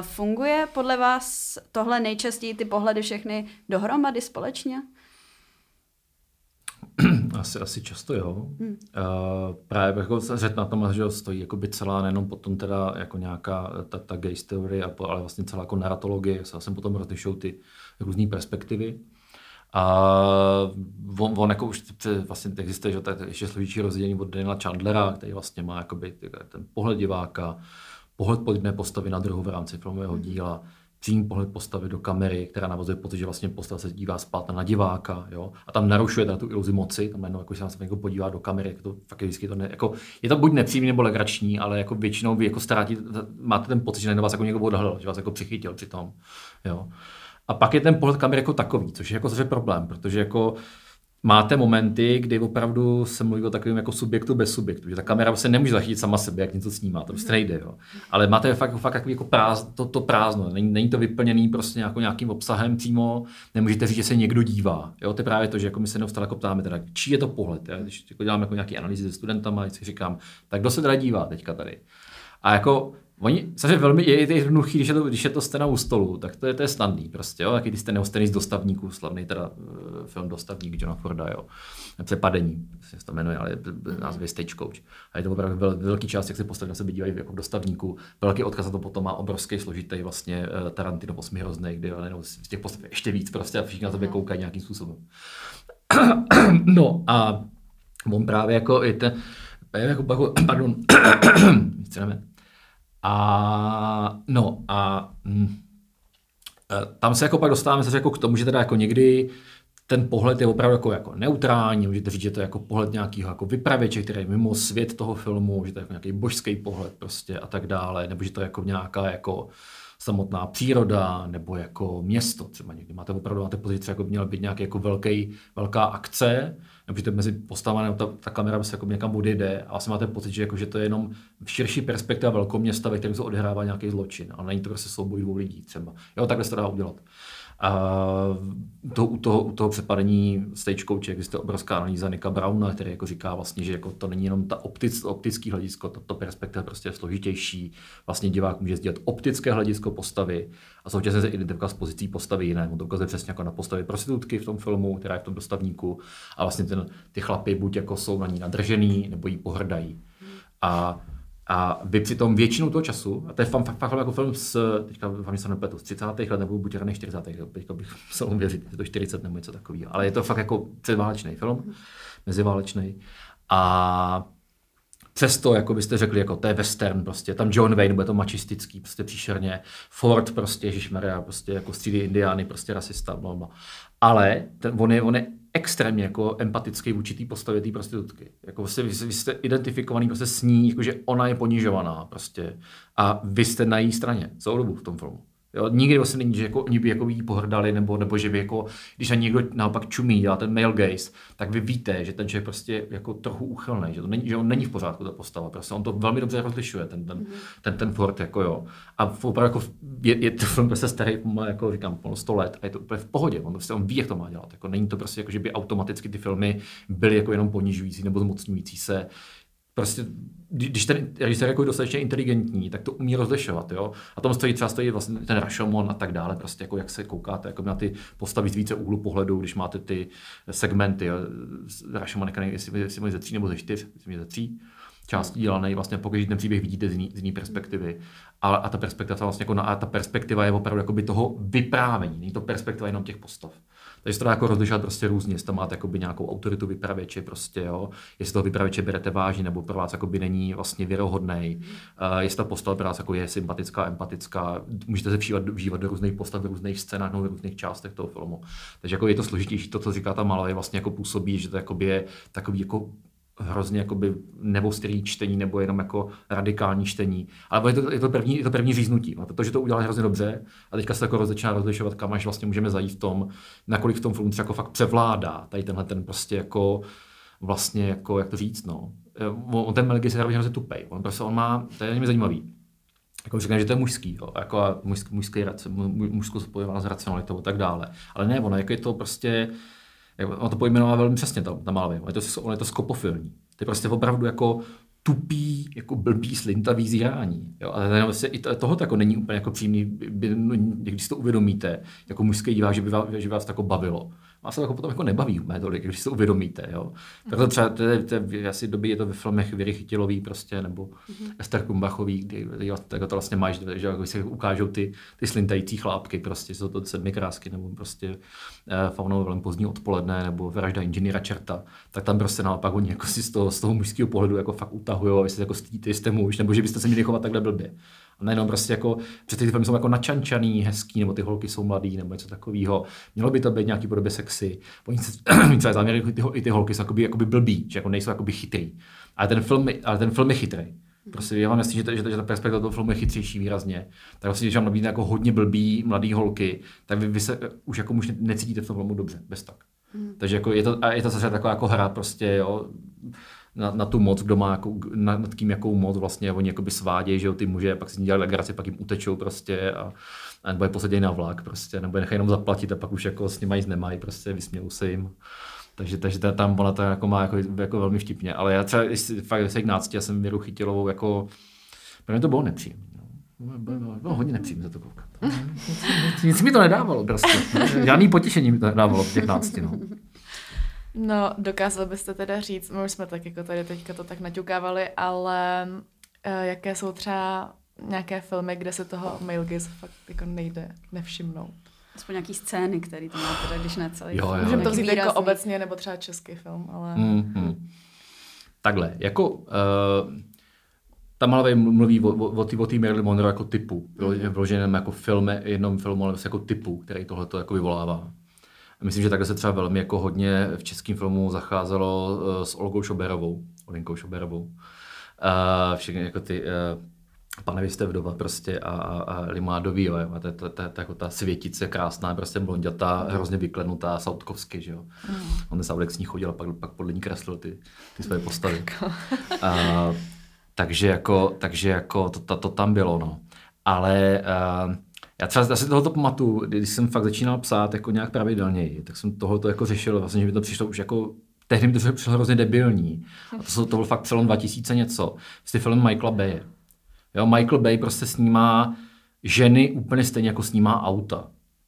Funguje podle vás tohle nejčastěji ty pohledy všechny dohromady společně? Asi, asi často, jo. Hmm. Uh, právě jako řet na tom, že stojí jako by celá nejenom potom teda jako nějaká ta, ta gay story, a po, ale vlastně celá jako narratologie, se vlastně potom rozlišou ty různé perspektivy. A on, on jako už vlastně existuje, že to je ještě složitější rozdělení od Daniela Chandlera, který vlastně má jakoby ten pohled diváka, pohled podivné postavy na druhu v rámci filmového díla, přímý pohled postavy do kamery, která navazuje pocit, že vlastně postava se dívá zpátky na diváka, jo, a tam narušuje teda tu iluzi moci, tam najednou jako se vlastně jako podívá do kamery, jako to fakt je vždycky to ne, jako je to buď nepřímý nebo legrační, ale jako většinou vy jako ztrátíte, máte ten pocit, že najednou vás jako někdo odhalil, že vás jako přichytil při tom, jo. A pak je ten pohled kamery jako takový, což je jako zase problém, protože jako máte momenty, kdy opravdu se mluví o takovém jako subjektu bez subjektu, že ta kamera prostě nemůže zachytit sama sebe, jak něco snímá, to prostě nejde, jo. Ale máte fakt, fakt takový jako prázdno, to, to prázdno, není, není to vyplněný prostě nějakou, nějakým obsahem přímo, nemůžete říct, že se někdo dívá, jo, to je právě to, že jako my se neustále jako ptáme teda, čí je to pohled, jo? Když jako dělám jako nějaký analýzy se studentama, když si říkám, tak kdo se teda dívá teďka tady. A jako oni, samozřejmě velmi je, je jednoduchý, když je to, když je to scéna u stolu, tak to je, to je snadný prostě, jo, taky ty scény z Dostavníků, slavný teda uh, film Dostavník Johna Forda, jo, Přepadení, se to jmenuje, ale názvě Stagecoach. A je to opravdu vel, velký část, jak se postavy na sebe dívají jako v Dostavníku, velký odkaz na to potom má obrovský složitý vlastně uh, Tarantino osmihroznej, kde jenom z těch postav ještě víc prostě a všichni na sebe koukají nějakým způsobem. No a on právě jako i ten, jako, pardon, A no a mm, tam se jako pak dostáváme se jako k tomu, že teda jako někdy ten pohled je opravdu jako, jako neutrální, můžete říct, že to je jako pohled nějakého jako vypravěče, který je mimo svět toho filmu, že to je jako nějaký božský pohled prostě a tak dále, nebo že to je jako nějaká jako samotná příroda, nebo jako město třeba někdy. Máte opravdu, máte pozici, jako by měla být nějaký jako velký, velká akce, nebo že to mezi postavami, ta, ta kamera se jako někam odjede a asi máte pocit, že, jako, že to je jenom širší perspektiva velkoměsta, ve kterém se odehrává nějaký zločin, ale není to prostě souboj dvou lidí třeba. Jo, takhle se to dá udělat. Uh, to, u, toho, u toho přepadení Stagecoach existuje obrovská analýza Nicka Browna, který jako říká vlastně, že jako to není jenom ta optic, optický hledisko, to, to perspektiva prostě je složitější. Vlastně divák může sdílet optické hledisko postavy a současně se identifikovat s pozicí postavy jinému. To ukazuje přesně jako na postavě prostitutky v tom filmu, která je v tom Dostavníku a vlastně ten, ty chlapy buď jako jsou na ní nadržený, nebo jí pohrdají. A A vy přitom většinu toho času, a to je fakt, fakt, fakt jako film z, teďka vám se nepletu, z třicátých let nebo buď raných čtyřicátých, teďka bych musel uvěřit, je to čtyřicet nebo něco takového, ale je to fakt jako předválečný film, meziválečný. A přesto, jako byste řekli, jako to je western prostě, tam John Wayne, bude to mačistický, prostě příšerně, Ford prostě, ježišmarja, prostě jako střílí indiány, prostě rasista, blablabla. Ale ten, on je, on je extrémně jako empatický vůči té postavě té prostitutky. Jako prostě vy, vy jste identifikovaný prostě s ní, jakože ona je ponižovaná prostě a vy jste na její straně celou dobu v tom filmu. Jo, nikdy vlastně není, že jako, oni by jako jí pohrdali, nebo, nebo že by jako, když na někdo naopak čumí, dělá ten male gaze, tak vy víte, že ten člověk prostě jako trochu úchylnej, že, to není, že on není v pořádku ta postava, prostě on to velmi dobře rozlišuje, ten, ten, ten, ten Ford, jako jo. A opravdu jako je, je to film prostě starý, jako říkám, plno sto let a je to úplně v pohodě, on prostě on ví, jak to má dělat, jako není to prostě jako, že by automaticky ty filmy byly jako jenom ponižující nebo zmocňující se. Prostě, když ten režisér jako je dostatečně inteligentní, tak to umí rozlišovat, jo. A tam stojí třeba stojí vlastně ten Rashomon a tak dále, prostě jako jak se koukáte jako na ty postavy z více úhlu pohledu, když máte ty segmenty, jo. Rashomon je jestli mají ze tří nebo ze čtyř, jestli ze tří částí dělaný, vlastně pokud ten příběh vidíte z jiné perspektivy. A, a ta perspektiva vlastně jako na, a ta perspektiva je opravdu jakoby toho vyprávění, není to perspektiva jenom těch postav. Takže to dá jako rozlišovat prostě různě, jestli tam máte nějakou autoritu vypravěče prostě, jo, jestli toho vypravěče berete vážně nebo pro vás jakoby není vlastně věrohodnej, uh, jestli ta postava pro vás jako je sympatická, empatická, můžete se vžívat, vžívat do různých postav, do různých scénách, do různých částech toho filmu. Takže jako je to složitější, to, co říká ta Malá, je vlastně jako působí, že to jakoby je takový jako hrozně jakoby nebo starý čtení, nebo jenom jako radikální čtení. Ale je to, je to, první, je to první říznutí, no, protože to udělali hrozně dobře a teďka se jako začíná rozlišovat, kam až vlastně můžeme zajít v tom, nakolik v tom filmu třeba jako fakt převládá tady tenhle ten prostě jako vlastně jako, jak to říct, no. On ten Melgis je hrozně tupej, on prostě on má, to je zajímavý. Jako říkám, že to je mužský, jo, jako a mužský, mužský, mužskou spojovaná s racionalitou a tak dále. Ale ne, ono, jako je to prostě on to pojmenoval velmi přesně tam, tam Malvy. On je to, on je to skopofilní. To je prostě opravdu jako tupý, jako blbý, slintavý zírání. Jo? A ten, vlastně, i toho jako není úplně jako příjemný, když si to uvědomíte, jako mužský divák, že by vás, že by vás to jako bavilo. Vás se jako potom jako nebaví úplně tolik, když si to uvědomíte. Jo? Proto třeba v asi době je to ve filmech Věry Chytilový prostě, nebo mm-hmm. Ester Krumbachový, kdy to vlastně mají, že, že jako se ukážou ty, ty slintající chlápky, prostě, jsou to Sedmikrásky, nebo prostě eh, Faunovo velmi pozdní odpoledne, nebo Vražda inženýra Čerta, tak tam prostě naopak oni jako si z toho, z toho mužského pohledu jako fakt utahujou, a vy se jako stýte, jste muž, nebo že byste se měli chovat takhle blbě. A nejenom prostě jako, přece ty filmy jsou jako načančaný, hezký, nebo ty holky jsou mladý, nebo něco takového. Mělo by to být nějaký podobě sexy. Oni se třeba záměry, i ty, i ty holky jsou jakoby, jakoby blbý, že jako nejsou jakoby chytrý. Ale ten film, ale ten film je chytrý. Prostě já vám myslím, že, že, že ta perspektiva toho filmu je chytřejší výrazně. Tak vlastně, když vám nabídne jako hodně blbý, mladý holky, tak vy, vy se už jako už necítíte v tom filmu dobře, bez tak. Hmm. Takže jako je to, a je to zase taková jako hra prostě, jo. Na, na tu moc, kdo má jako, na, nad kým jakou moc vlastně, oni jakoby svádějí, že jo, ty muže, pak si dělají legraci, pak jim utečou prostě a, a nebo je posadějí na vlak prostě, nebo je nechají jenom zaplatit a pak už jako s nima nic nemají, prostě vysmějou se jim. Takže, takže ta, tam ona to jako má jako, jako velmi vtipně, ale já třeba fakt ve sedmnácti, já jsem Věru Chytilovou jako, pro mě to bylo nepříjemné. Bylo hodně nepříjemné za to koukat. Nic mi to nedávalo prostě, žádný potěšení mi to nedávalo v patnácti, no. No, dokázal byste teda říct, my už jsme tak jako tady teďka to tak naťukávali, ale e, jaké jsou třeba nějaké filmy, kde se toho male gaze fakt jako nejde nevšimnout? Aspoň nějaký scény, který to má teda, když ne celý jo, film. Můžeme to vzít jako obecně, nebo třeba český film, ale... Mm-hmm. Takhle, jako... Uh... Tam Mulvey mluví o, o, o té Marilyn Monroe jako typu, vloženém jako filme, jednom filmu, ale jako typu, který tohleto jako vyvolává. Myslím, že takhle se třeba velmi jako hodně v českém filmu zacházelo s Olgou Šoberovou, Olinkou Šoberovou. A všechny jako ty Panny vdova prostě a, a Limonádový, jo, a ta, ta, ta, ta, ta Světice krásná, prostě blondětá, hrozně vyklenutá, Saudkovský, že jo. Mm. On ten Saudek s ní chodil a pak, pak podle ní kreslil ty, ty své postavy. A, takže jako, takže jako to, to, to tam bylo, no. Ale... A, já třeba asi tohoto pamatuju, když jsem fakt začínal psát jako nějak pravidelněji, tak jsem tohoto jako řešil, vlastně, že mi to přišlo už jako, tehdy mi to přišlo hrozně debilní. A to, to bylo fakt přelom dva tisíce něco, s tím filmem Michaela Baye. Jo, Michael Bay prostě snímá ženy úplně stejně, jako snímá auta.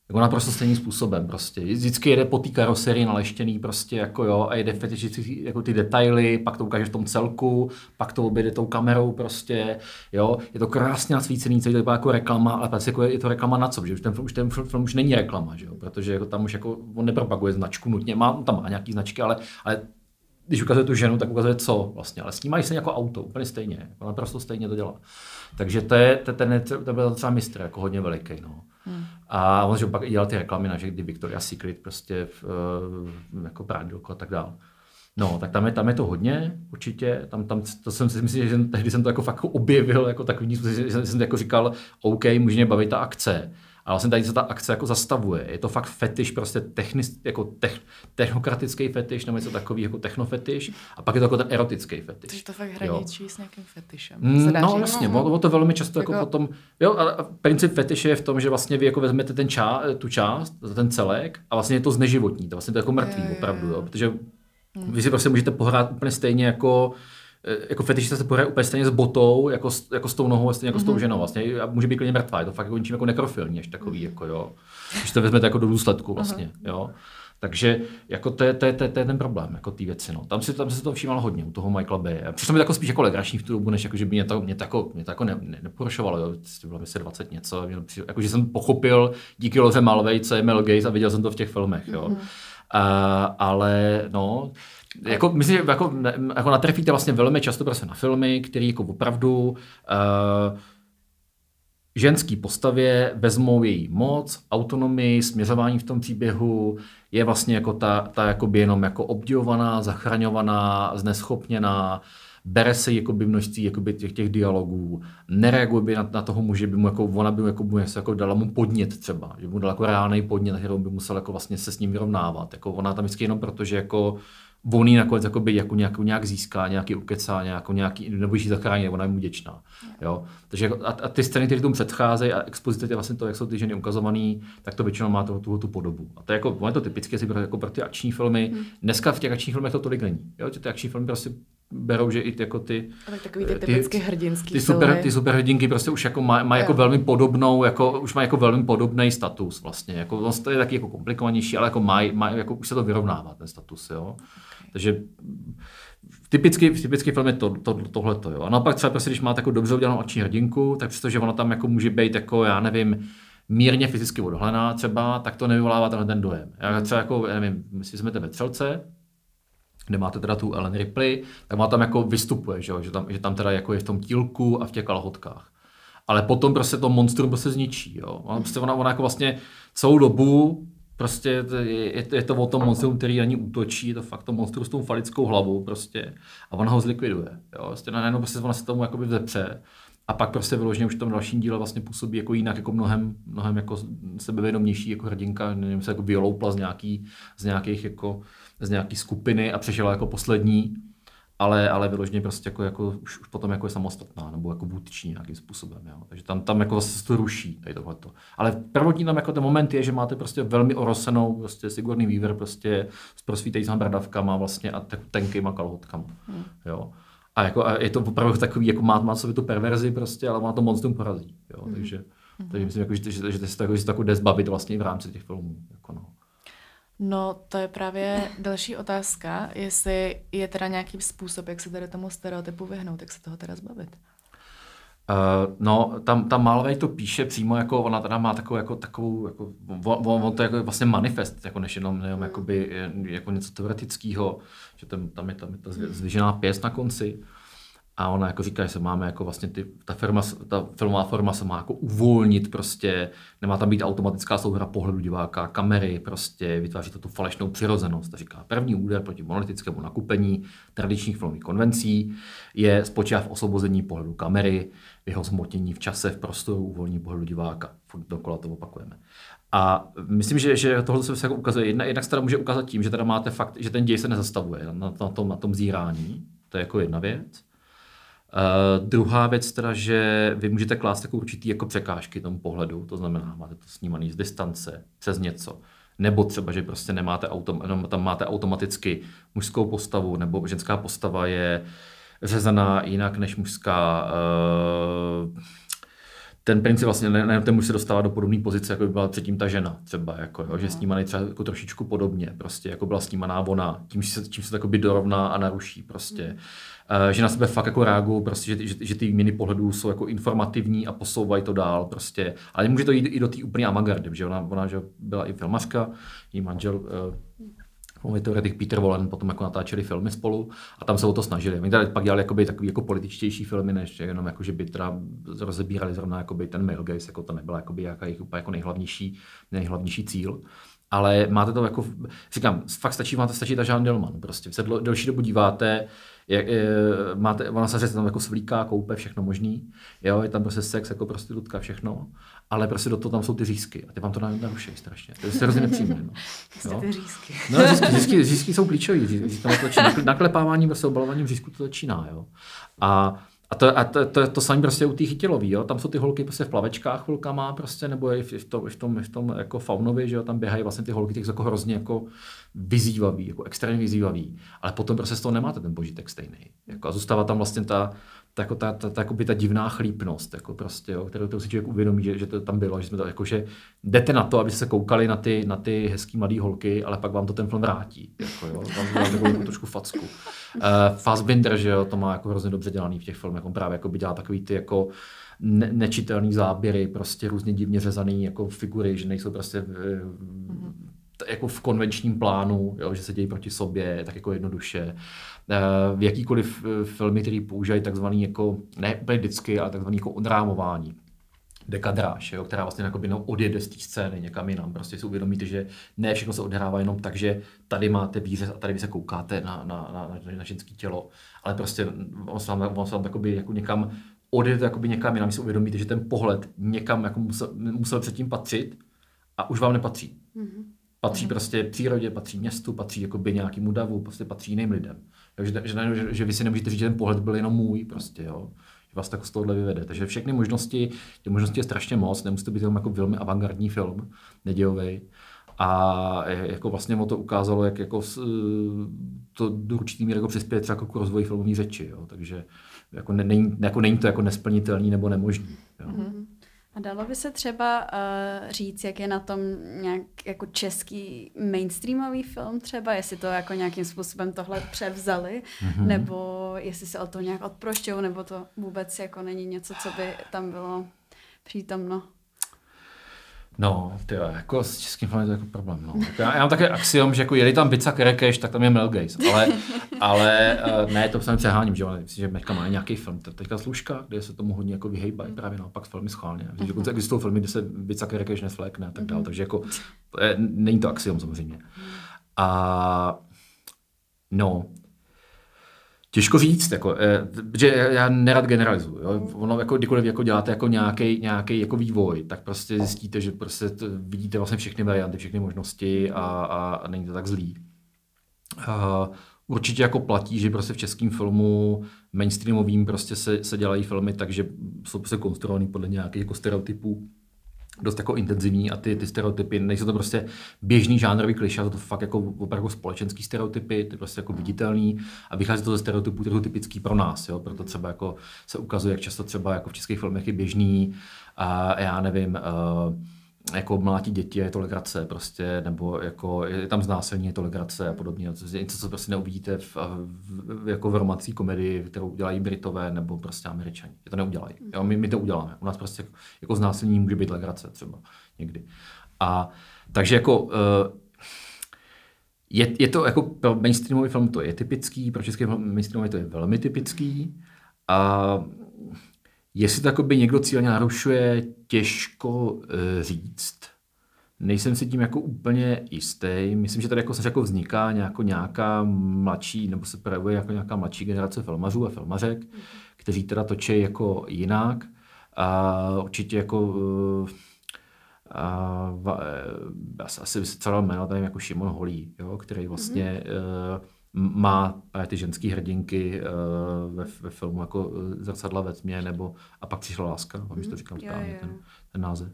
Jako naprosto stejným způsobem prostě. Vždycky jede po té karoserii naleštěný prostě jako jo a jede fetišicky jako ty detaily, pak to ukáže v tom celku, pak to objede tou kamerou prostě, jo. Je to krásně nasvícený, celý to vypadá jako reklama, ale prostě jako je to reklama na co, že už ten, už ten film už není reklama, že jo, protože jako tam už jako on nepropaguje značku nutně, má, tam má nějaký značky, ale, ale když ukazuje tu ženu, tak ukazuje co vlastně, ale snímají se jako auto, úplně stejně, jako naprosto stejně to dělá. Takže to je, to, ten, to byl třeba mistr, jako hodně veliký, no. Hmm. A on že pak dělal ty reklamy na všechny Victoria's Secret, prostě v, jako prádlo a tak dále. No, tak tam je, tam je to hodně, určitě. Tam, tam, to jsem si myslím, že tehdy jsem to jako fakt objevil, jako takový, že jsem jako říkal, OK, může mě bavit ta akce. Ale vlastně tady se ta akce jako zastavuje. Je to fakt fetiš, prostě technic, jako tech, technokratický fetiš, nebo něco takový jako technofetiš. A pak je to jako ten erotický fetiš. Takže to fakt hraničí s nějakým fetišem. Mm, no jasně, ono no. to velmi často jako, jako potom... Jo, a princip fetiše je v tom, že vlastně vy jako vezmete ten ča, tu část, ten celek a vlastně je to zneživotní. To vlastně to je jako mrtvý je, opravdu, jo, protože hmm. vy si prostě můžete pohrát úplně stejně jako... jako fetišista se pohraje úplně stejně s botou, jako s, jako s tou nohou, stejně jako mm-hmm. s tou ženou vlastně. A může být klidně mrtvá, je to fakt jako ničím jako nekrofilní, až takový, mm-hmm. jako jo. Když to vezmete jako do důsledku vlastně, mm-hmm. jo. Takže jako to je, to je, to je, to je ten problém, jako ty věci. No. Tam, si, tam se to všímalo hodně u toho Michaela Baye. Přišlo mi to jako spíš jako legrační v tu dobu, než jako, že by mě to, mě to jako, mě to jako ne, ne, neporušovalo. Jo. Bylo mi se dvacet něco. Jako, že jsem pochopil díky Loře Mulvey, co je male gaze a viděl jsem to v těch filmech. Jo. Mm-hmm. Uh, ale no... Jako, myslím, že jako, jako natrefíte vlastně velmi často prostě na filmy, které jako opravdu uh, ženský postavě vezmou její moc, autonomii, směřování v tom příběhu, je vlastně jako ta, ta jakoby jenom jako obdivovaná, zachraňovaná, zneschopněná, bere se jakoby množství jakoby těch, těch dialogů, nereaguje by na, na toho muže, by mu jako, ona by mu, jako, mu jako dala mu podnět třeba, že mu dala jako reálný podnět, kterou by musel jako vlastně se s ním vyrovnávat. Jako ona tam vždycky jenom protože jako on ji nakonec jakoby, jako nějak, nějak získá, nějaký ukecá, nějak, nějaký, nebo ji zachrání, ona je mu děčná. Jo? Takže a, a ty scény, které tomu předcházejí a expozice, vlastně to, jak jsou ty ženy ukazovaný, tak to většinou má tu, tu podobu. A to je, jako, je to typické jako pro ty akční filmy. Hmm. Dneska v těch akčních filmech to tolik není. Jo? Ty akční filmy prostě berou, že i jako ty... Ale takový ty typicky hrdinský ty super, ty superhrdinky prostě už jako má, má jako velmi podobnou, jako, už má jako velmi podobný status vlastně. Jako, on to je taky jako komplikovanější, ale jako má, má, jako už se to vyrovnává ten status. Jo? Takže typicky, typicky film je to, to, tohleto. Jo. A naopak třeba prostě, když máte jako dobře udělanou akční hrdinku, tak přestože ona tam jako může být jako, já nevím, mírně fyzicky odhlená třeba, tak to nevyvolává tenhle ten dojem. Já třeba jako, já nevím, jestli jsme ve Třelce, kde máte teda tu Ellen Ripley, tak má tam jako vystupuje, že, jo? Že, tam, že tam teda jako je v tom tílku a v těch kalhotkách. Ale potom prostě to monstrum prostě zničí. Jo. Ona, prostě ona, ona jako vlastně celou dobu prostě je, je to o tom monstru, který na ní útočí, je to fakt to monstru s tou falickou hlavou prostě a ona ho zlikviduje. Jo. Prostě najednou prostě ona se tomu jakoby vzepře a pak prostě vyloženě už v tom dalším díle vlastně působí jako jinak, jako mnohem, mnohem jako sebevědomější jako hrdinka, nevím, se jako vyloupla z, nějaký, z nějakých jako, z nějaký skupiny a přešla jako poslední, ale, ale vyloženě prostě jako, jako už, už potom jako je samostatná nebo jako butiční nějakým způsobem. Jo. Takže tam, tam jako se to ruší tady tohleto. Ale prvotní tam jako ten moment je, že máte prostě velmi orosenou prostě Sigourney Weaver prostě s prosvítajícíma bradavkama vlastně a tenkýma kalhotkama. Hmm. Jo. A, jako, a je to opravdu takový, jako má, má sobě tu perverzi prostě, ale má to monstrum porazí. Jo. Hmm. Takže, hmm. takže myslím, jako, že, že, že, že, že se to jde zbavit vlastně i v rámci těch filmů. Jako no. No, to je právě další otázka, jestli je teda nějaký způsob, jak se tady tomu stereotypu vyhnout, jak se toho teda zbavit. Uh, no, tam, tam Mulvey to píše přímo, jako ona teda má takovou, jako, takovou jako, on, on to je jako vlastně manifest, jako než jenom, nevím, jakoby, jako něco teoretického, že tam, tam, je, tam je ta zvěžená pěst na konci. A ona jako říká, že se máme jako vlastně ty, ta, firma, ta filmová forma se má jako uvolnit prostě, nemá tam být automatická souhra pohledu diváka, kamery prostě, vytváří to tu falešnou přirozenost. A říká, první úder proti monolitickému nakupení tradičních filmových konvencí je spočívá v osvobození pohledu kamery, v jeho zmotnění v čase, v prostoru, uvolnění pohledu diváka. Furt dokola to opakujeme. A myslím, že, že tohle se jako ukazuje, jedna, jednak se teda může ukázat tím, že teda máte fakt, že ten děj se nezastavuje na, na, tom, na tom zírání, to je jako jedna věc. Uh, druhá věc teda, že vy můžete klást jako určitý jako překážky tomu pohledu, to znamená, máte to snímaný z distance, přes něco, nebo třeba, že prostě nemáte autom- tam máte automaticky mužskou postavu, nebo ženská postava je řezaná jinak než mužská. Uh, ten princip vlastně, ne, ten muž se dostává do podobné pozice, jako by byla předtím ta žena třeba, jako, jo, že snímaný třeba jako trošičku podobně, prostě, jako byla snímaná ona, tím, že se, tím se takoby dorovná a naruší prostě. Mm. Že na sebe fakt jako reagují, prostě, že, že, že ty měny pohledů jsou jako informativní a posouvají to dál prostě. Ale může to jít i do té úplné avantgardy, že ona, ona že byla i filmařka, její manžel, eh, teoretik Peter Wallen, potom jako natáčeli filmy spolu a tam se o to snažili. Oni tady pak dělali jakoby takový jako političtější filmy, než jenom jako, že by teda rozebírali zrovna jakoby ten male gaze, jako to nebyla jakoby jaká jejich úplně jako nejhlavnější, nejhlavnější cíl. Ale máte to jako, říkám, fakt stačí, máte stačí ta Jeanne Dielman, prostě se delší dobu díváte, jak, je, máte, ona se tam jako svlíká, koupe, všechno možný, jo, je tam prostě sex, jako prostitutka, všechno, ale prostě do toho tam jsou ty řízky a ty vám to narušejí strašně, to se hrozně nepříjemné. No, ty řízky. No, řízky, řízky, řízky jsou klíčový, řízky, naklepávání, prostě obalováním řízku to začíná, jo. A A to, a to, to, to samé prostě u té Chytilové, jo, tam jsou ty holky prostě v plavečkách chvilkama prostě, nebo i v, v, to, v tom, v tom jako Faunovi, že jo, tam běhají vlastně ty holky, těch jako hrozně jako vyzývavý, jako extrémně vyzývavý, ale potom prostě z toho nemáte ten požitek stejný, jako a zůstává tam vlastně ta, jako ta, ta, ta, jako by ta divná chlípnost, jako prostě, jo, kterou, kterou si člověk uvědomí, že, že to tam bylo, že jsme to, jako, že jdete na to, aby se koukali na ty, na ty hezký mladý holky, ale pak vám to ten film vrátí, jako, jo, tam dělá takovou jako, trošku facku. Uh, Fassbinder, že jo, to má jako hrozně dobře dělaný v těch filmech, on právě jako by dělá takový ty jako ne- nečitelný záběry, prostě různě divně řezaný jako figury, že nejsou prostě v, t- jako v konvenčním plánu, jo, že se dějí proti sobě, tak jako jednoduše. V jakýkoliv filmy, který používají takzvaný, jako, ne úplně vždycky, ale takzvaný jako odrámování, dekadráž, jo, která vlastně jakoby, no, odjede z té scény někam jinam. Prostě si uvědomíte, že ne všechno se odehrává jenom tak, že tady máte výřez a tady vy se koukáte na, na, na, na ženské tělo, ale prostě on se vám, on se vám jakoby, jako někam odjede jakoby, někam jinam. Vy si uvědomíte, že ten pohled někam jako musel, musel předtím patřit a už vám nepatří. Mm-hmm. Patří prostě přírodě, patří městu, patří jakoby, nějakému davu, prostě patří jiným lidem. Takže že, že, že vy si nemůžete říct, že ten pohled byl jenom můj, prostě, jo. Že vás tak z tohohle vyvede. Takže všechny možnosti, ty možnosti je strašně moc, nemusíte být jako velmi avantgardní film, nedějovej. A jako vlastně mu to ukázalo, jak jako to do určitý míry jako přispěje třeba jako k rozvoji filmové řeči, jo. Takže jako, ne, ne, jako není to jako nesplnitelný nebo nemožný, jo. Mm-hmm. A dalo by se třeba uh, říct, jak je na tom nějak jako český mainstreamový film třeba, jestli to jako nějakým způsobem tohle převzali, mm-hmm. nebo jestli se o to nějak odprošťují, nebo to vůbec jako není něco, co by tam bylo přítomno? No, ty jako s českým filmem je to jako problém, no. Já, já mám také axiom, že jako jeli tam Bica Kerekeš, tak tam je Mel Gates, ale, ale ne, to se přeháním, že jo, myslím, že teďka má nějaký film, teďka Služka, kde se tomu hodně jako vyhejbají, právě naopak filmy schválně. Dokonce existují filmy, kde se Bica Kerekeš nesflékne a tak dále, takže jako není to axiom samozřejmě. A no, těžko říct, jako, že já nerad generalizuju, jo. Ono jako kdykoliv jako děláte jako nějaký nějaký jako vývoj, tak prostě zjistíte, že prostě vidíte vlastně všechny varianty, všechny možnosti a, a, a není to tak zlý. Uh, určitě jako platí, že prostě v českém filmu mainstreamovým prostě se, se dělají filmy, takže jsou prostě konstruovaný podle nějakých jako stereotypů. Dost jako intenzivní a ty, ty stereotypy, nejsou to prostě běžný žánrový klišé, jsou to fakt jako opravdu společenský stereotypy, ty prostě jako viditelný a vychází to ze stereotypů, které jsou typický pro nás, jo, proto třeba jako se ukazuje, jak často třeba jako v českých filmech je běžný a já nevím, jako mlátí děti je to legrace prostě, nebo jako je tam znásilnění, je to legrace a podobně, něco, co prostě neuvidíte v, v, jako v romantické komedii, kterou dělají Britové nebo prostě Američani. Je to neudělají. Jo, my, my to uděláme. U nás prostě jako, jako znásilnění může být legrace třeba někdy. A takže jako je, je to jako pro mainstreamový film to je typický, pro český mainstreamový to je velmi typický a jestli to jakoby někdo cíleně narušuje, těžko e, říct. Nejsem si tím jako úplně jistý. Myslím, že tady jako, jako vzniká nějako, nějaká mladší, nebo se projevuje jako nějaká mladší generace filmařů a filmařek, mm. kteří teda točí jako jinak. A určitě jako a, a, asi by se celá jméno, tady jako Šimon Holý, jo, který vlastně mm-hmm. e, má ty ženský hrdinky uh, ve, ve filmu jako Zrcadla ve tmě, nebo A pak přišla láska, vám mm-hmm. to říkám správně, yeah, yeah. Ten, ten název.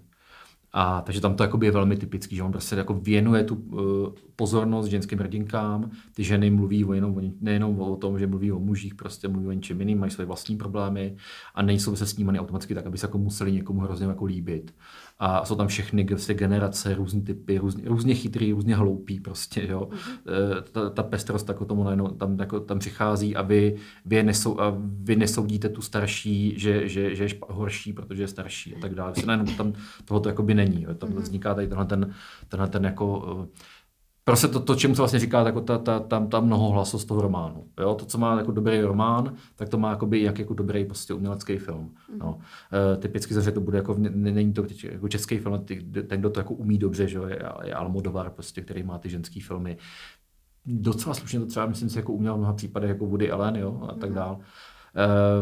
A takže tam to je velmi typický, že on prostě jako věnuje tu uh, pozornost ženským hrdinkám, ty ženy mluví o jenom, nejenom o tom, že mluví o mužích, prostě mluví o něčem jiným, mají své vlastní problémy a nejsou se snímané automaticky tak, aby se jako museli někomu hrozně jako líbit. A jsou tam všechny generace, různý typy, různě, různě chytrý, různě hloupý prostě, jo. Mm-hmm. Ta, ta pestrost jako tomu najednou tam, jako, tam přichází a vy, vy, je nesou, a vy nesoudíte tu starší, že, že, že je horší, protože je starší a tak dále. Tam tohoto jakoby není, jo. Tam mm-hmm. vzniká tady tenhle ten, tenhle ten jako... Prostě to, to čemu se vlastně říká, jako ta, ta, ta, ta mnohohlasost toho románu. Jo? To, co má jako dobrý román, tak to má jakoby, jak jako dobrý prostě umělecký film. No. E, typicky zase to bude, jako, není to jako český film, ten, kdo to jako umí dobře, že jo? Je, je Almodovar, prostě, který má ty ženský filmy. Docela slušně to třeba, myslím si, jako uměl v mnoha případech, jako Woody Allen, jo? A tak dál.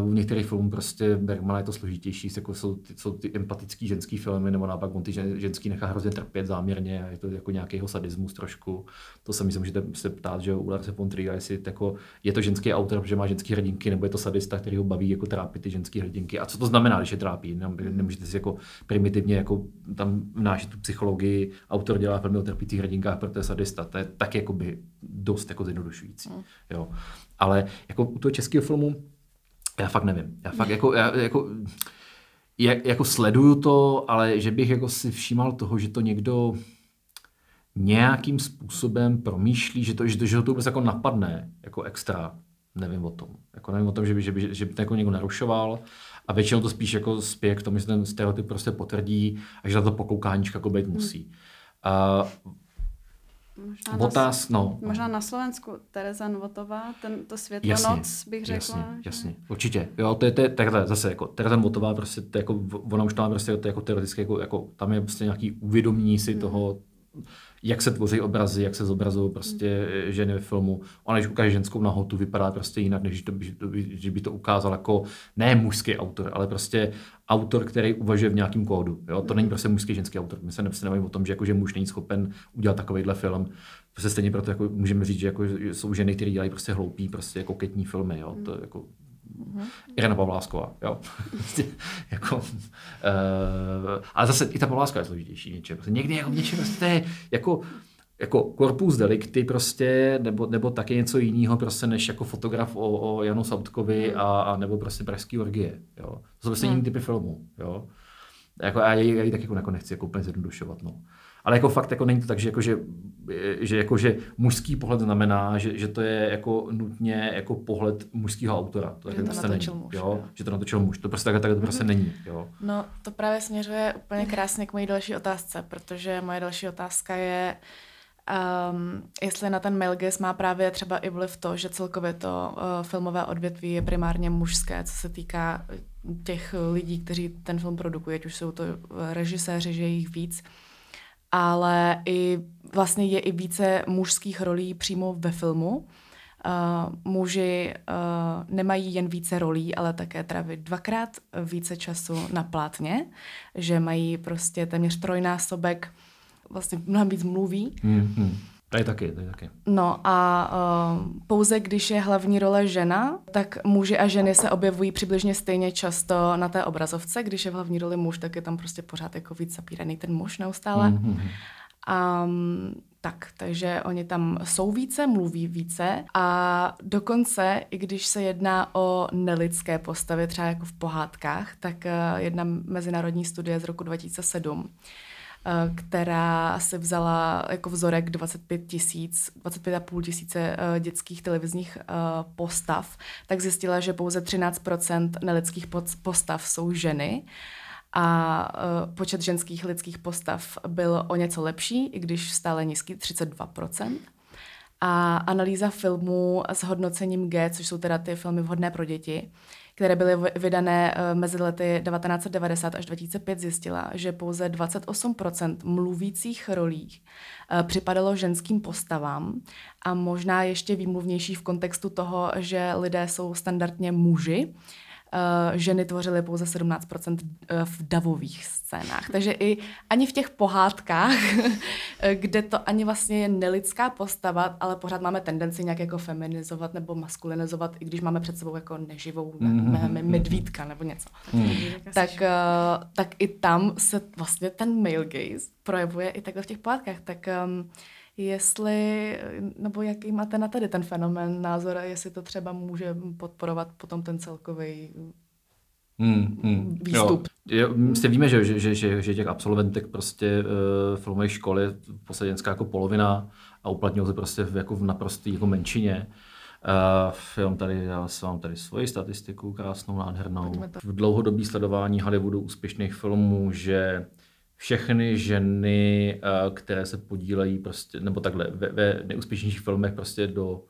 U uh, některých filmů prostě Bergmana je to složitější, jako jsou, ty, jsou ty empatický ženský filmy, nebo naopak on ty žen, ženský nechá hrozně trpět záměrně, je to jako nějakýho sadismus trošku. To sami se můžete se ptát, že u Larse von Triera, jestli jako, je to ženský autor, protože má ženský hrdinky, nebo je to sadista, který ho baví jako trápit ty ženský hrdinky. A co to znamená, když je trápí? Nem, nemůžete si jako primitivně jako tam vnášet tu psychologii, autor dělá filmy o trpících hrdinkách, protože je sadista. To je tak jakoby dost jako zjednodušující. Jo. Ale jako u toho českého filmu Já fakt nevím. Já fakt jako, já, jako, jak, jako sleduju to, ale že bych jako si všímal toho, že to někdo nějakým způsobem promýšlí, že to, že to, že to vůbec jako napadne jako extra. Nevím o tom. Jako nevím o tom, že by, že by, že by to jako někdo narušoval. A většinou to spíš jako spěje k tomu, že ten stereotyp prostě potvrdí a že na to pokoukáníčka jako být musí. A možná, botáz, na, no, možná na Slovensku Tereza Nvotová, ten, to Světlo jasně, noc, bych řekla. Jasně, že... jasně, určitě. Jo, to je, to je takhle zase jako Tereza Nvotová, prostě to jako, ona už tam prostě to jako teoreticky, jako, jako, tam je prostě nějaký uvědomění si mm. toho, jak se tvoří obrazy, jak se zobrazují prostě mm. ženy ve filmu. Ona, když ukáže ženskou nahotu, vypadá prostě jinak, než to, že by to ukázal jako ne mužský autor, ale prostě autor, který uvažuje v nějakém kódu. Jo? To mm. není prostě mužský, ženský autor. My se nevím o tom, že, jako, že muž není schopen udělat takovýhle film. Prostě stejně proto jako, můžeme říct, že, jako, že jsou ženy, které dělají prostě hloupý, prostě koketní jako filmy. Jo? To, jako, mm. Irena Pavlásková. Jo? jako, uh, ale zase i ta Pavláska je složitější něčem. Prostě někdy jako, něčem prostě jako jako corpus delicti prostě, nebo, nebo taky něco jiného prostě než jako fotograf o, o Janu Saudkovi a, a nebo prostě pražský orgie. Jo? To jsou prostě jiný mm. typy filmů. Jo? Jako, a já ji tak jako jako nechci jako úplně zjednodušovat. No. Ale jako fakt jako není to tak, že, jako, že, že, jako, že mužský pohled znamená, že, že to je jako nutně jako pohled mužského autora. To, to prostě není, muž, jo? Že to natočil muž. To prostě takhle, takhle to prostě není. Jo? No to právě směřuje úplně krásně k mojí další otázce, protože moje další otázka je, Um, jestli na ten male gaze má právě třeba i vliv to, že celkově to uh, filmové odvětví je primárně mužské, co se týká těch lidí, kteří ten film produkují, ať už jsou to režiséři, že je jich víc, ale i vlastně je i více mužských rolí přímo ve filmu. Uh, muži uh, nemají jen více rolí, ale také tráví dvakrát více času na plátně, že mají prostě téměř trojnásobek, vlastně mnohem víc mluví. Mm-hmm. Tady taky, tady taky. No a uh, pouze když je hlavní role žena, tak muži a ženy se objevují přibližně stejně často na té obrazovce. Když je v hlavní roli muž, tak je tam prostě pořád jako víc zapíraný ten muž neustále. Mm-hmm. Um, tak, takže oni tam jsou více, mluví více a dokonce, i když se jedná o nelidské postavy, třeba jako v pohádkách, tak uh, jedna mezinárodní studie z roku dva tisíce sedm, která se vzala jako vzorek dvacet pět tisíc, dvacet pět a půl tisíce dětských televizních postav, tak zjistila, že pouze třináct procent nelidských postav jsou ženy a počet ženských lidských postav byl o něco lepší, i když stále nízký, třicet dva procent. A analýza filmů s hodnocením G, což jsou teda ty filmy vhodné pro děti, které byly vydané mezi lety devatenáct devadesát až dva tisíce pět, zjistila, že pouze dvacet osm procent mluvících rolí připadalo ženským postavám a možná ještě výmluvnější v kontextu toho, že lidé jsou standardně muži. Ženy tvořily pouze sedmnáct procent v davových scénách. Takže i ani v těch pohádkách, kde to ani vlastně je nelidská postava, ale pořád máme tendenci nějak jako feminizovat nebo maskulinizovat, i když máme před sebou jako neživou mm-hmm. medvídka nebo něco. Mm-hmm. Tak, tak i tam se vlastně ten male gaze projevuje i takhle v těch pohádkách. Tak jestli, nebo jaký máte na tady ten fenomén názor, jestli to třeba může podporovat potom ten celkový hmm, hmm, výstup. Jo. Jste víme, že, že, že, že těch absolventek prostě uh, filmové školy je v podstatě jako polovina a uplatňují se prostě v, jako v naprosté jako menšině. Uh, já, tady, já mám tady svoji statistiku krásnou, nádhernou. V dlouhodobý sledování Hollywoodu úspěšných filmů, že všechny ženy, které se podílejí prostě, nebo takhle, ve, ve neúspěšnějších filmech prostě do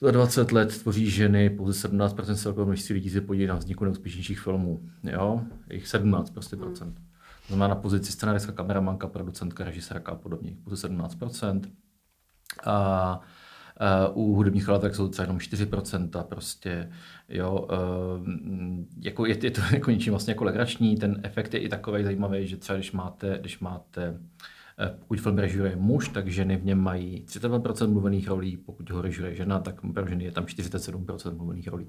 za dvacet let tvoří ženy, pouze sedmnáct procent celkového množství lidí se podílí na vzniku neúspěšnějších filmů. Jo? Jich sedmnáct prostě procent. Mm. To znamená na pozici scenáristka, kameramanka, producentka, režisérka a podobně. Pouze sedmnáct procent. A Uh, u hudebních skladatelek jsou třeba jenom čtyři procenta prostě, jo, uh, jako je, je to jako něčím vlastně jako legrační, ten efekt je i takový zajímavý, že třeba když máte, když máte uh, pokud film režíruje muž, tak ženy v něm mají třicet dva procent mluvených rolí, pokud ho režíruje žena, tak pro ženy je tam čtyřicet sedm procent mluvených rolí.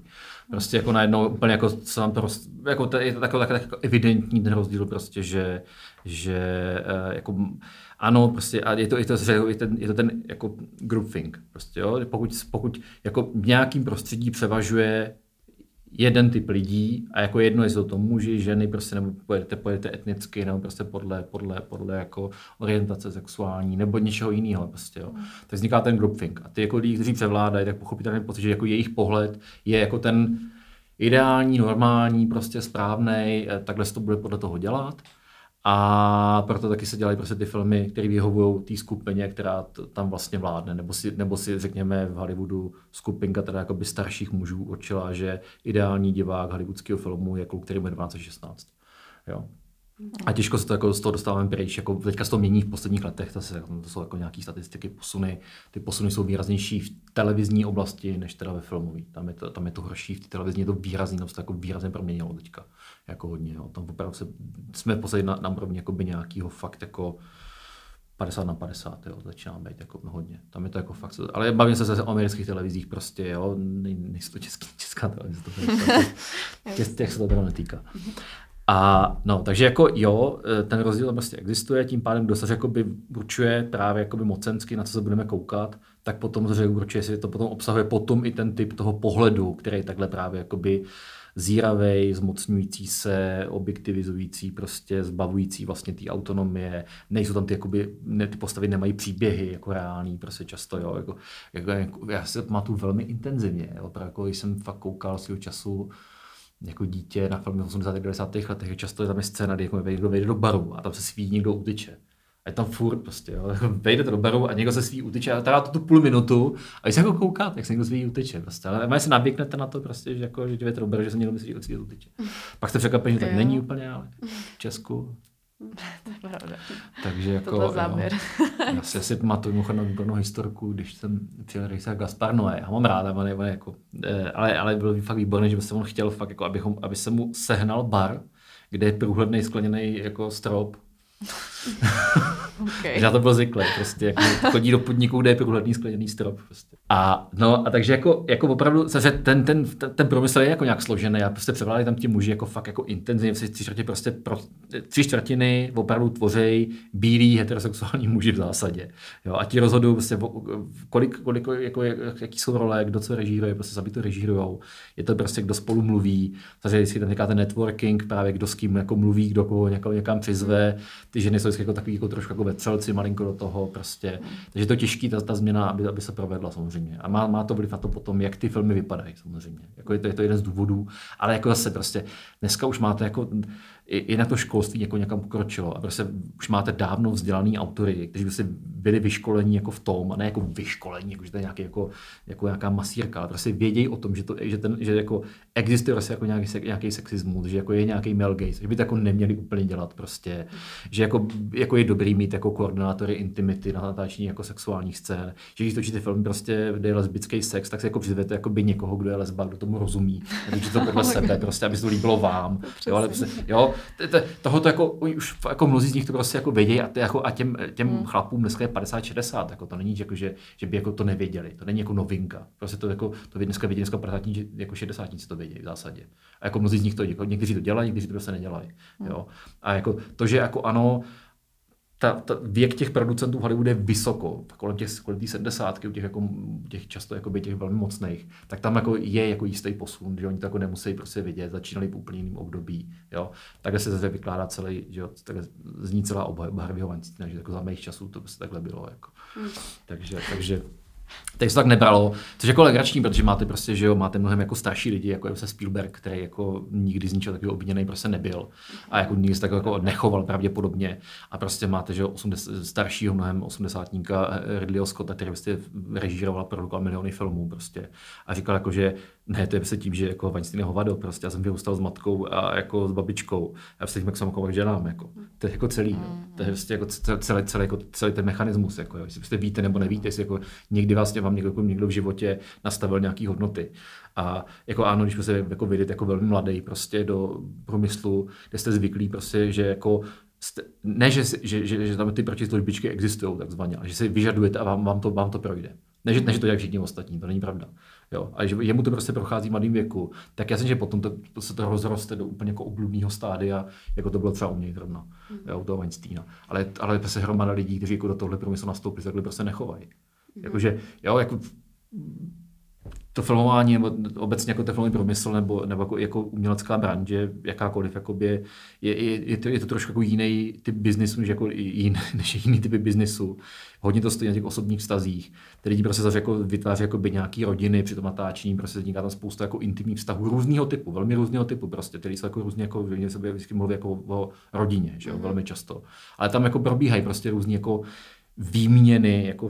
Prostě jako najednou úplně jako sám prostě, jako to je takový tak, tak evidentní ten rozdíl prostě, že, že uh, jako ano, prostě a je to, je to, je to, ten, je to ten jako groupthink, prostě jo, pokud, pokud jako v nějakým prostředí převažuje jeden typ lidí a jako jedno, jestli to muži, ženy, prostě nebo pojedete, pojedete etnicky, nebo prostě podle, podle, podle jako orientace sexuální, nebo něčeho jiného prostě, jo. Tak vzniká ten groupthink. A ty jako lidi, kteří převládají, tak pochopitelně pocit, že jako jejich pohled je jako ten ideální, normální, prostě správnej, takhle se to bude podle toho dělat. A proto taky se dělají prostě ty filmy, které vyhovují té skupině, která t- tam vlastně vládne. Nebo si, nebo si řekněme v Hollywoodu skupinka teda jakoby starších mužů určila, že ideální divák hollywoodského filmu je kluk, který bude dvanáct až šestnáct. Jo. A těžko se to jako z toho dostáváme pryč. Jako teďka se to mění v posledních letech, to, se, to jsou jako nějaké statistiky, posuny. Ty posuny jsou výraznější v televizní oblasti, než teda ve filmové. Tam je to, tam je to horší, v té televizní je to výrazný, tam se to jako výrazně proměnilo teďka. Jako hodně, jo. Tam opravdu se, jsme v podstatě na, na úrovni nějakého fakt jako padesát na padesát, jo. Začíná být jako hodně. Tam je to jako fakt, ale bavím se zase o amerických televizích prostě, jo. Nejsou to český, česká televize, to těch se to teda netýká. A no, takže jako jo, ten rozdíl tam prostě existuje, tím pádem dosaž jakoby určuje právě jakoby mocensky, na co se budeme koukat, tak potom že určuje, jestli to potom obsahuje potom i ten typ toho pohledu, který takhle právě jakoby zíravej, zmocňující se, objektivizující, prostě zbavující vlastně té autonomie. Nejsou tam ty, jakoby, ne, ty postavy nemají příběhy jako reální, prostě často, jo. Jako, jako, jako, já se pamatuju velmi intenzivně, jo, právě jako, když jsem fakt koukal svýho času jako dítě na filmy osmdesátých a devadesátých letech, často je tam je scéna, kdy někdo vejde do baru a tam se sví, někdo utyče. A je tam furt prostě, jo. Vejdete do baru a někdo se sví, utyče a trvá to tu půl minutu a vy se jako koukáte, jak se někdo sví, utyče prostě. Ale když se navyknete na to prostě, že jako, že jdete do baru, že se někdo myslí, že sví, utyče. Pak jste překvapeni, že tak není úplně, ale v Česku. Takže jako, já si asi pamatuju mimochodem výbornou historku, když jsem přijel režisér Gaspar Noé, já mám ráda, on je, on je jako, ale, ale bylo fakt výborné, že jsem on chtěl fakt, jako, abychom, aby se mu sehnal bar, kde je průhlednej skleněný jako strop. Okay. Já to byl zvyklý, prostě, jako chodí do podniků, kde je průhledný skleněný strop. Prostě. A, no, a takže jako, jako opravdu, ten, ten, ten promysl je jako nějak složený a prostě převládají tam ti muži jako fakt jako intenzivně, tři čtvrtiny, prostě pro, tři čtvrtiny opravdu tvoří bílí heterosexuální muži v zásadě. Jo, a ti rozhodují, prostě, kolik, kolik, jako, jaký jsou role, kdo co režíruje, prostě sami to režírujou, je to prostě, kdo spolu mluví, takže si tam říká ten networking, právě kdo s kým jako mluví, kdo koho někam, někam přizve, ty ženy jsou jako takový jako trošku jako veselci malinko do toho prostě. Takže to je těžký ta, ta změna, aby, aby se provedla samozřejmě. A má, má to vliv na to potom, jak ty filmy vypadají samozřejmě. Jako je to, je to jeden z důvodů, ale jako zase prostě dneska už máte jako i, i na to školství jako někam pokročilo a prostě už máte dávno vzdělaný autory, kteří by si byli vyškolení jako v tom, a ne jako vyškolení, jako že to je nějaký jako, jako nějaká masírka, ale prostě vědějí o tom, že to, že ten, že jako existuje prostě jako nějaký, nějaký sexismus, že jako je nějaký male gaze, že by to jako neměli úplně dělat prostě, že jako, jako je dobrý mít jako koordinátory intimity na natáčení jako sexuálních scén, že když točíte film prostě, kde je lesbický sex, tak se jako přizvěte jako by někoho, kdo je lesba, kdo tomu rozumí, takže to podle sebe prostě, aby se to líbilo vám, jo, ale prostě, jo, tohle to jako už jako mnozí z nich to prostě jako vědějí a, jako, a těm, těm hmm. chlapům dneska je padesát šedesát, jako to není jako, že, že by jako to nevěděli, to není jako novinka, prostě to jako to dneska vědí, dneska padesátníci, jako šedesátníci to vědějí v zásadě a jako mnozí z nich to jako, někteří to dělají, někteří to prostě nedělají, hmm. jo, a jako to, že jako ano, ta, ta věk těch producentů v Hollywoodu je vysoko, kolem těch kolem sedmdesátky, u těch, jako, těch často jakoby, těch velmi mocných, tak tam jako je jako jistý posun, že oni to jako nemusí prostě vidět, začínali v úplně jiném období. Jo? Takhle se zase vykládá celý, že jo, takhle zní celá obhajovanstvina, že jako za mých časů to prostě takhle bylo. Jako. Mm. Takže, takže teď se tak nebralo, což je jako legrační, protože máte prostě, že jo, máte mnohem jako starší lidi, jako je se Spielberg, který jako nikdy z ničeho takového obviněný prostě nebyl a jako nikdy se tak jako nechoval pravděpodobně a prostě máte, že jo, osmdesát, staršího mnohem osmdesátníka Ridleyho Scotta, který prostě režíroval a produkoval miliony filmů prostě a říkal jako, že ne, to je prostě tím, že jako Weinstein je hovado prostě, já jsem vyrůstal s matkou a jako s babičkou a prostě tím, jak jsem okolo ženám, jako to je jako celý, jo. To je prostě jako celý, celý, jako celý ten mechanismus, jako jo, jestli prostě víte nebo nevíte, jestli jako někdy vlastně vám někdo, někdo v životě nastavil nějaký hodnoty. A jako ano, když se jako vyjde jako velmi mladý prostě do průmyslu, kde jste zvyklí prostě, že jako jste, ne, že, že, že, že tam ty protislužbičky existují takzvaně, ale že si vyžadujete a vám, vám, to, vám to projde. Ne, že, ne, že to dělají všichni ostatní, to není pravda. Jo, a že jemu to prostě prochází v mladém věku, tak jasně, že potom to, to se to rozroste do úplně jako obludného stádia, jako to bylo třeba u mě zrovna, mm. u toho Weinsteina. Ale, ale prostě hromada lidí, kteří jako do tohle průmyslu nastoupili, takhle prostě nechovají. Jakože, jo, jako to filmování nebo obecně jako ten filmový průmysl nebo, nebo jako, jako umělecká branže, jakákoliv, jakoby, je, je, je, to, je to trošku jako jiný typ biznisu, než, jako jin, než jiný typy biznisu. Hodně to stojí na těch osobních vztazích. Ty lidi prostě zase jako vytváří jakoby nějaký rodiny při tom natáčení, prostě vzniká tam spousta jako intimních vztahů různého typu, velmi různého typu prostě, který jsou jako různě jako vědně se vždycky mluví jako o rodině, že jo, velmi často. Ale tam jako probíhají prostě různý jako výměny, jako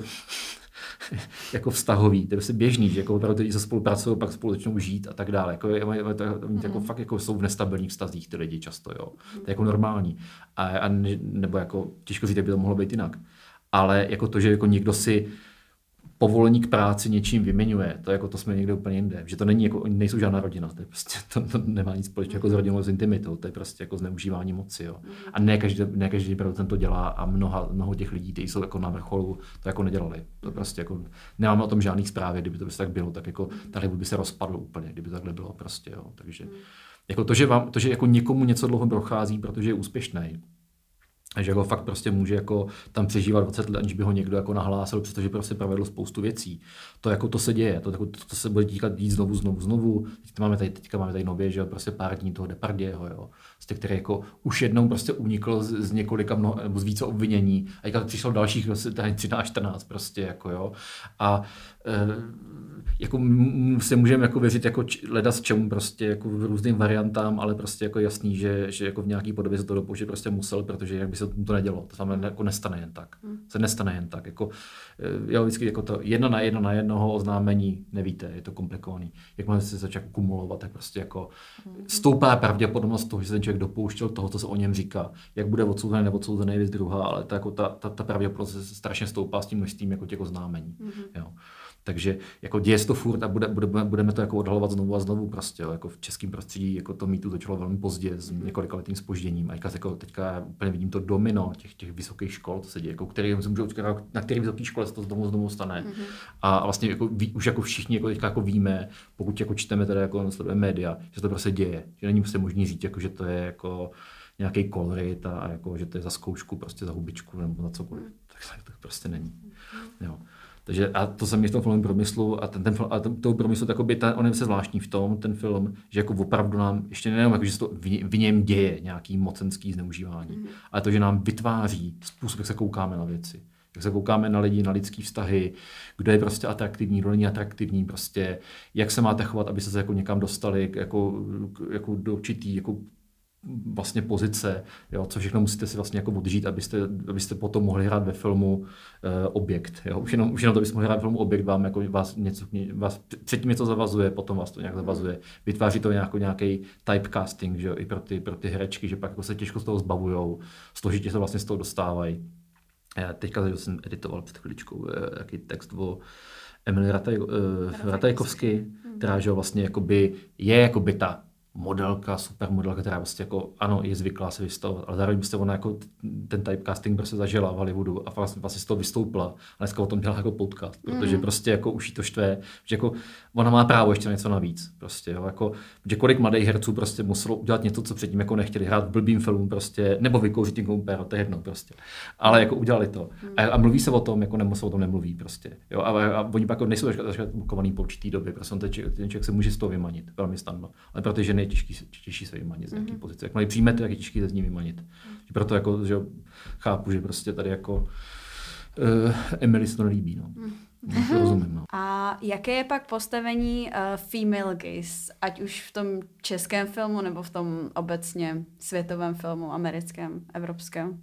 jako vztahový, to je prostě běžný, že jako opravdu lidi se spolupracují, pak spolu začnou žít a tak dále. Jako, mm. jako fakt jako jsou v nestabilních vztazích ty lidi často, jo. Mm. To je jako normální. A, a nebo jako těžko říct, jak by to mohlo být jinak. Ale jako to, že jako někdo si povolení k práci něčím vyměňuje, to jako to jsme někde úplně jinde, že to není jako oni nejsou žádná rodina, to je prostě to, to nemá nic společného jako s rodinou, s intimitou, to je prostě jako zneužívání moci, jo. A ne každý ne každý ten to dělá a mnoha mnoho těch lidí, kteří jsou jako na vrcholu, to jako nedělali. To prostě jako nemáme o tom žádných zpráv, kdyby to prostě tak bylo, tak jako tady by se rozpadlo úplně, kdyby takhle bylo prostě, jo. Takže jako to, že vám to, že jako někomu něco dlouho prochází, protože je úspěšný. Takže jako fakt prostě může jako tam přežívat dvacet let, aniž by ho někdo jako nahlásil, protože prostě provedl spoustu věcí. To jako to se děje, to, to, to se bude týkat dít znovu, znovu, znovu. Teď máme tady, teďka máme tady nově, že jo, prostě pár dní toho Depardieu, jo, z těch, který jako už jednou prostě unikl z, z několika mnoho, nebo z více obvinění. A teďka přišlo dalších prostě tady třináct čtrnáct prostě jako jo. A e, jako se můžeme jako věřit jako č, leda s čemu prostě jako v různým variantám, ale prostě jako jasný, že, že jako v nějaký podobě se to dopouštět prostě musel, protože jak by se to nedělo, to tam jako nestane jen tak. Se nestane jen tak. Jako, jo, vždycky jako to jedna na jedno na jednoho oznámení nevíte, je to komplikovaný. Jakmile se začne kumulovat, tak prostě jako stoupá pravděpodobnost toho, že se ten člověk dopouštěl toho, co se o něm říká. Jak bude odsouzený nebo odsouzený je věc druhá, ale ta, jako ta, ta, ta pravděpodobnost strašně stoupá s tím množstvím jako těch oznámení. Mm-hmm. Jo. Takže jako děje se to furt a bude, budeme, budeme to jako odhalovat znovu a znovu prostě. Jo. Jako v českém prostředí jako to mýtu začalo velmi pozdě s několika letým zpožděním. A jako teďka úplně vidím to domino těch, těch vysokých škol, to se děje, jako který, na kterým vysoké škole se to znovu znovu stane. Mm-hmm. A vlastně jako, ví, už jako všichni jako teďka jako víme, pokud jako čteme teda jako sledujeme média, že to prostě děje, že není prostě možný říct, jako, že to je jako nějaký kolorit a, a jako, že to je za zkoušku, prostě za hubičku nebo za cokoliv. Mm. Tak to prostě není. Jo. Takže a to jsem je v tom filmovém průmyslu a ten, ten a ten, toho průmyslu takoby, ten, on je se zvláštní v tom, ten film, že jako opravdu nám, ještě nejenom jako, že se to v, v něm děje nějaký mocenský zneužívání, mm. ale to, že nám vytváří způsob, jak se koukáme na věci. Jak se koukáme na lidi, na lidský vztahy, kdo je prostě atraktivní, kdo není atraktivní, prostě, jak se máte chovat, aby se jako někam dostali, jako, jako do určitý, jako vlastně pozice, jo, co všechno musíte si vlastně jako odžít, abyste, abyste potom mohli hrát ve filmu e, objekt. Jo. Už, jenom, už jenom to byste mohli hrát ve filmu objekt, vám jako vás něco, vás předtím něco zavazuje, potom vás to nějak zavazuje. Vytváří to nějakou, nějaký typecasting, že jo, i pro ty, pro ty herečky, že pak jako se těžko z toho zbavujou, složitě se vlastně z toho dostávají. Já teďka jsem editoval před chvíličkou nějaký text o Emily Rataj, eh, Ratajkovsky, která že vlastně jakoby, je jakoby ta modelka, supermodelka, která prostě jako, ano, je zvyklá se vystavovat, ale zároveň byste ona jako ten typecasting prostě zažila v Hollywoodu a vlastně, vlastně z toho vystoupila a dneska o tom dělá jako podcast, protože mm. prostě jako už jí to štve, že jako ona má právo ještě na něco navíc, prostě jo, jako, že kolik mladých herců prostě muselo udělat něco, co předtím jako nechtěli hrát v blbým filmu prostě, nebo vykouřit někomu péro, to je jedno prostě, ale jako udělali to mm. a, a mluví se o tom, jako nemusí o tom nemluví prostě, jo, a, a, a oni pak jako nejsou blokovaný po určitý době, prostě ten člověk se může z toho vymanit, velmi snadno, ale protože je těžký, těžký se vymanit z nějaký mm-hmm. pozice. Jakmile přijmete, tak je těžký se z ní vymanit. Mm-hmm. Proto jako, že chápu, že prostě tady jako uh, Emily se to nelíbí. No. Mm-hmm. No, rozumím, no. A jaké je pak postavení uh, female gaze, ať už v tom českém filmu, nebo v tom obecně světovém filmu, americkém, evropském?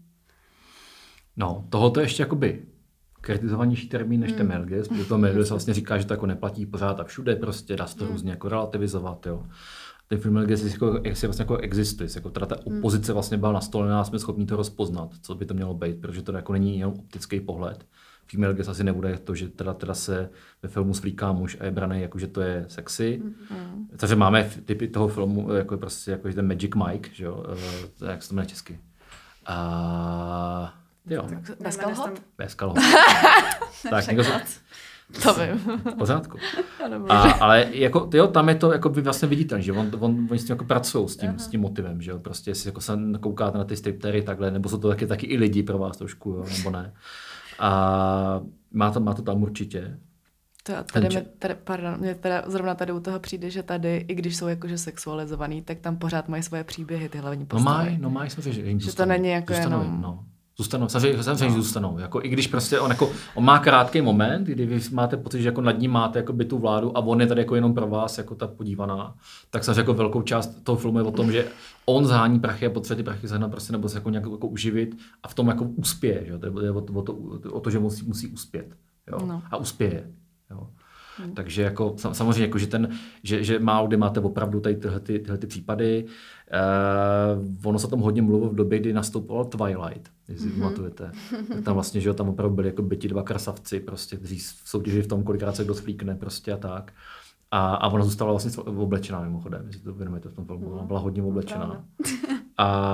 No, tohoto ještě jakoby kritizovanější termín než mm. ten male gaze, protože to male gaze vlastně říká, že to jako neplatí pořád a všude, prostě dá se to mm. různě jako relativizovat, jo. Ten film L G S jako, vlastně jako existuje, jako teda ta opozice vlastně byla nastolená, jsme schopni to rozpoznat, co by to mělo být, protože to jako není jenom optický pohled. Female gaze asi nebude to, že teda, teda se ve filmu svlíká muž a je braný, jakože to je sexy. Mm. Takže máme typy toho filmu, jako prostě jako ten Magic Mike, že jo, uh, jak se to jmenuje česky. A jo. Bez kalhot? Bez kalhot. Tak, někdo to vím. V pořádku. A, ale jako, jo, tam je to jako vlastně viditelný, že on, on, oni s tím jako pracují s tím, s tím motivem, že jo, prostě jestli jako se koukáte na ty striptery takhle, nebo jsou to taky, taky i lidi pro vás trošku, jo, nebo ne. A má to, má to tam určitě. To, tady mi, tady, pardon, mě teda zrovna tady u toho přijde, že tady, i když jsou jakože sexualizovaný, tak tam pořád mají svoje příběhy, ty hlavní postavy. No mají, no mají, samozřejmě, že jim zůstanou. Že to není jako zůstanou, jenom... No. Zůstanou, samozřejmě, samozřejmě no. zůstanou. Jako, i když prostě on, jako, on má krátký moment, kdy vy máte pocit, že jako nad ním máte jako by tu vládu a on je tady jako jenom pro vás jako ta podívaná, tak samozřejmě jako velkou část toho filmu je o tom, že on zhání prachy a potřebuje ty prachy zahnat prostě nebo se jako nějak jako uživit a v tom jako uspěje, že? To je o to, o to, o to že musí, musí uspět. Jo? No. A uspěje. Jo. Hmm. Takže jako samozřejmě jako, že ten že že málo kdy máte opravdu tady tyhle, ty, tyhle ty případy. Eh, ono se o tom hodně mluvilo v době, kdy nastupoval Twilight, jestli mm-hmm. pamatujete. Tam vlastně, že tam opravdu byli jako byti dva krasavci, prostě kteří soutěžili v tom, kolikrát se kdo sflíkne prostě a tak. A a ona zůstala vlastně oblečená mimochodem, jestli to vědomíte v tom filmu, ona byla hodně oblečená. A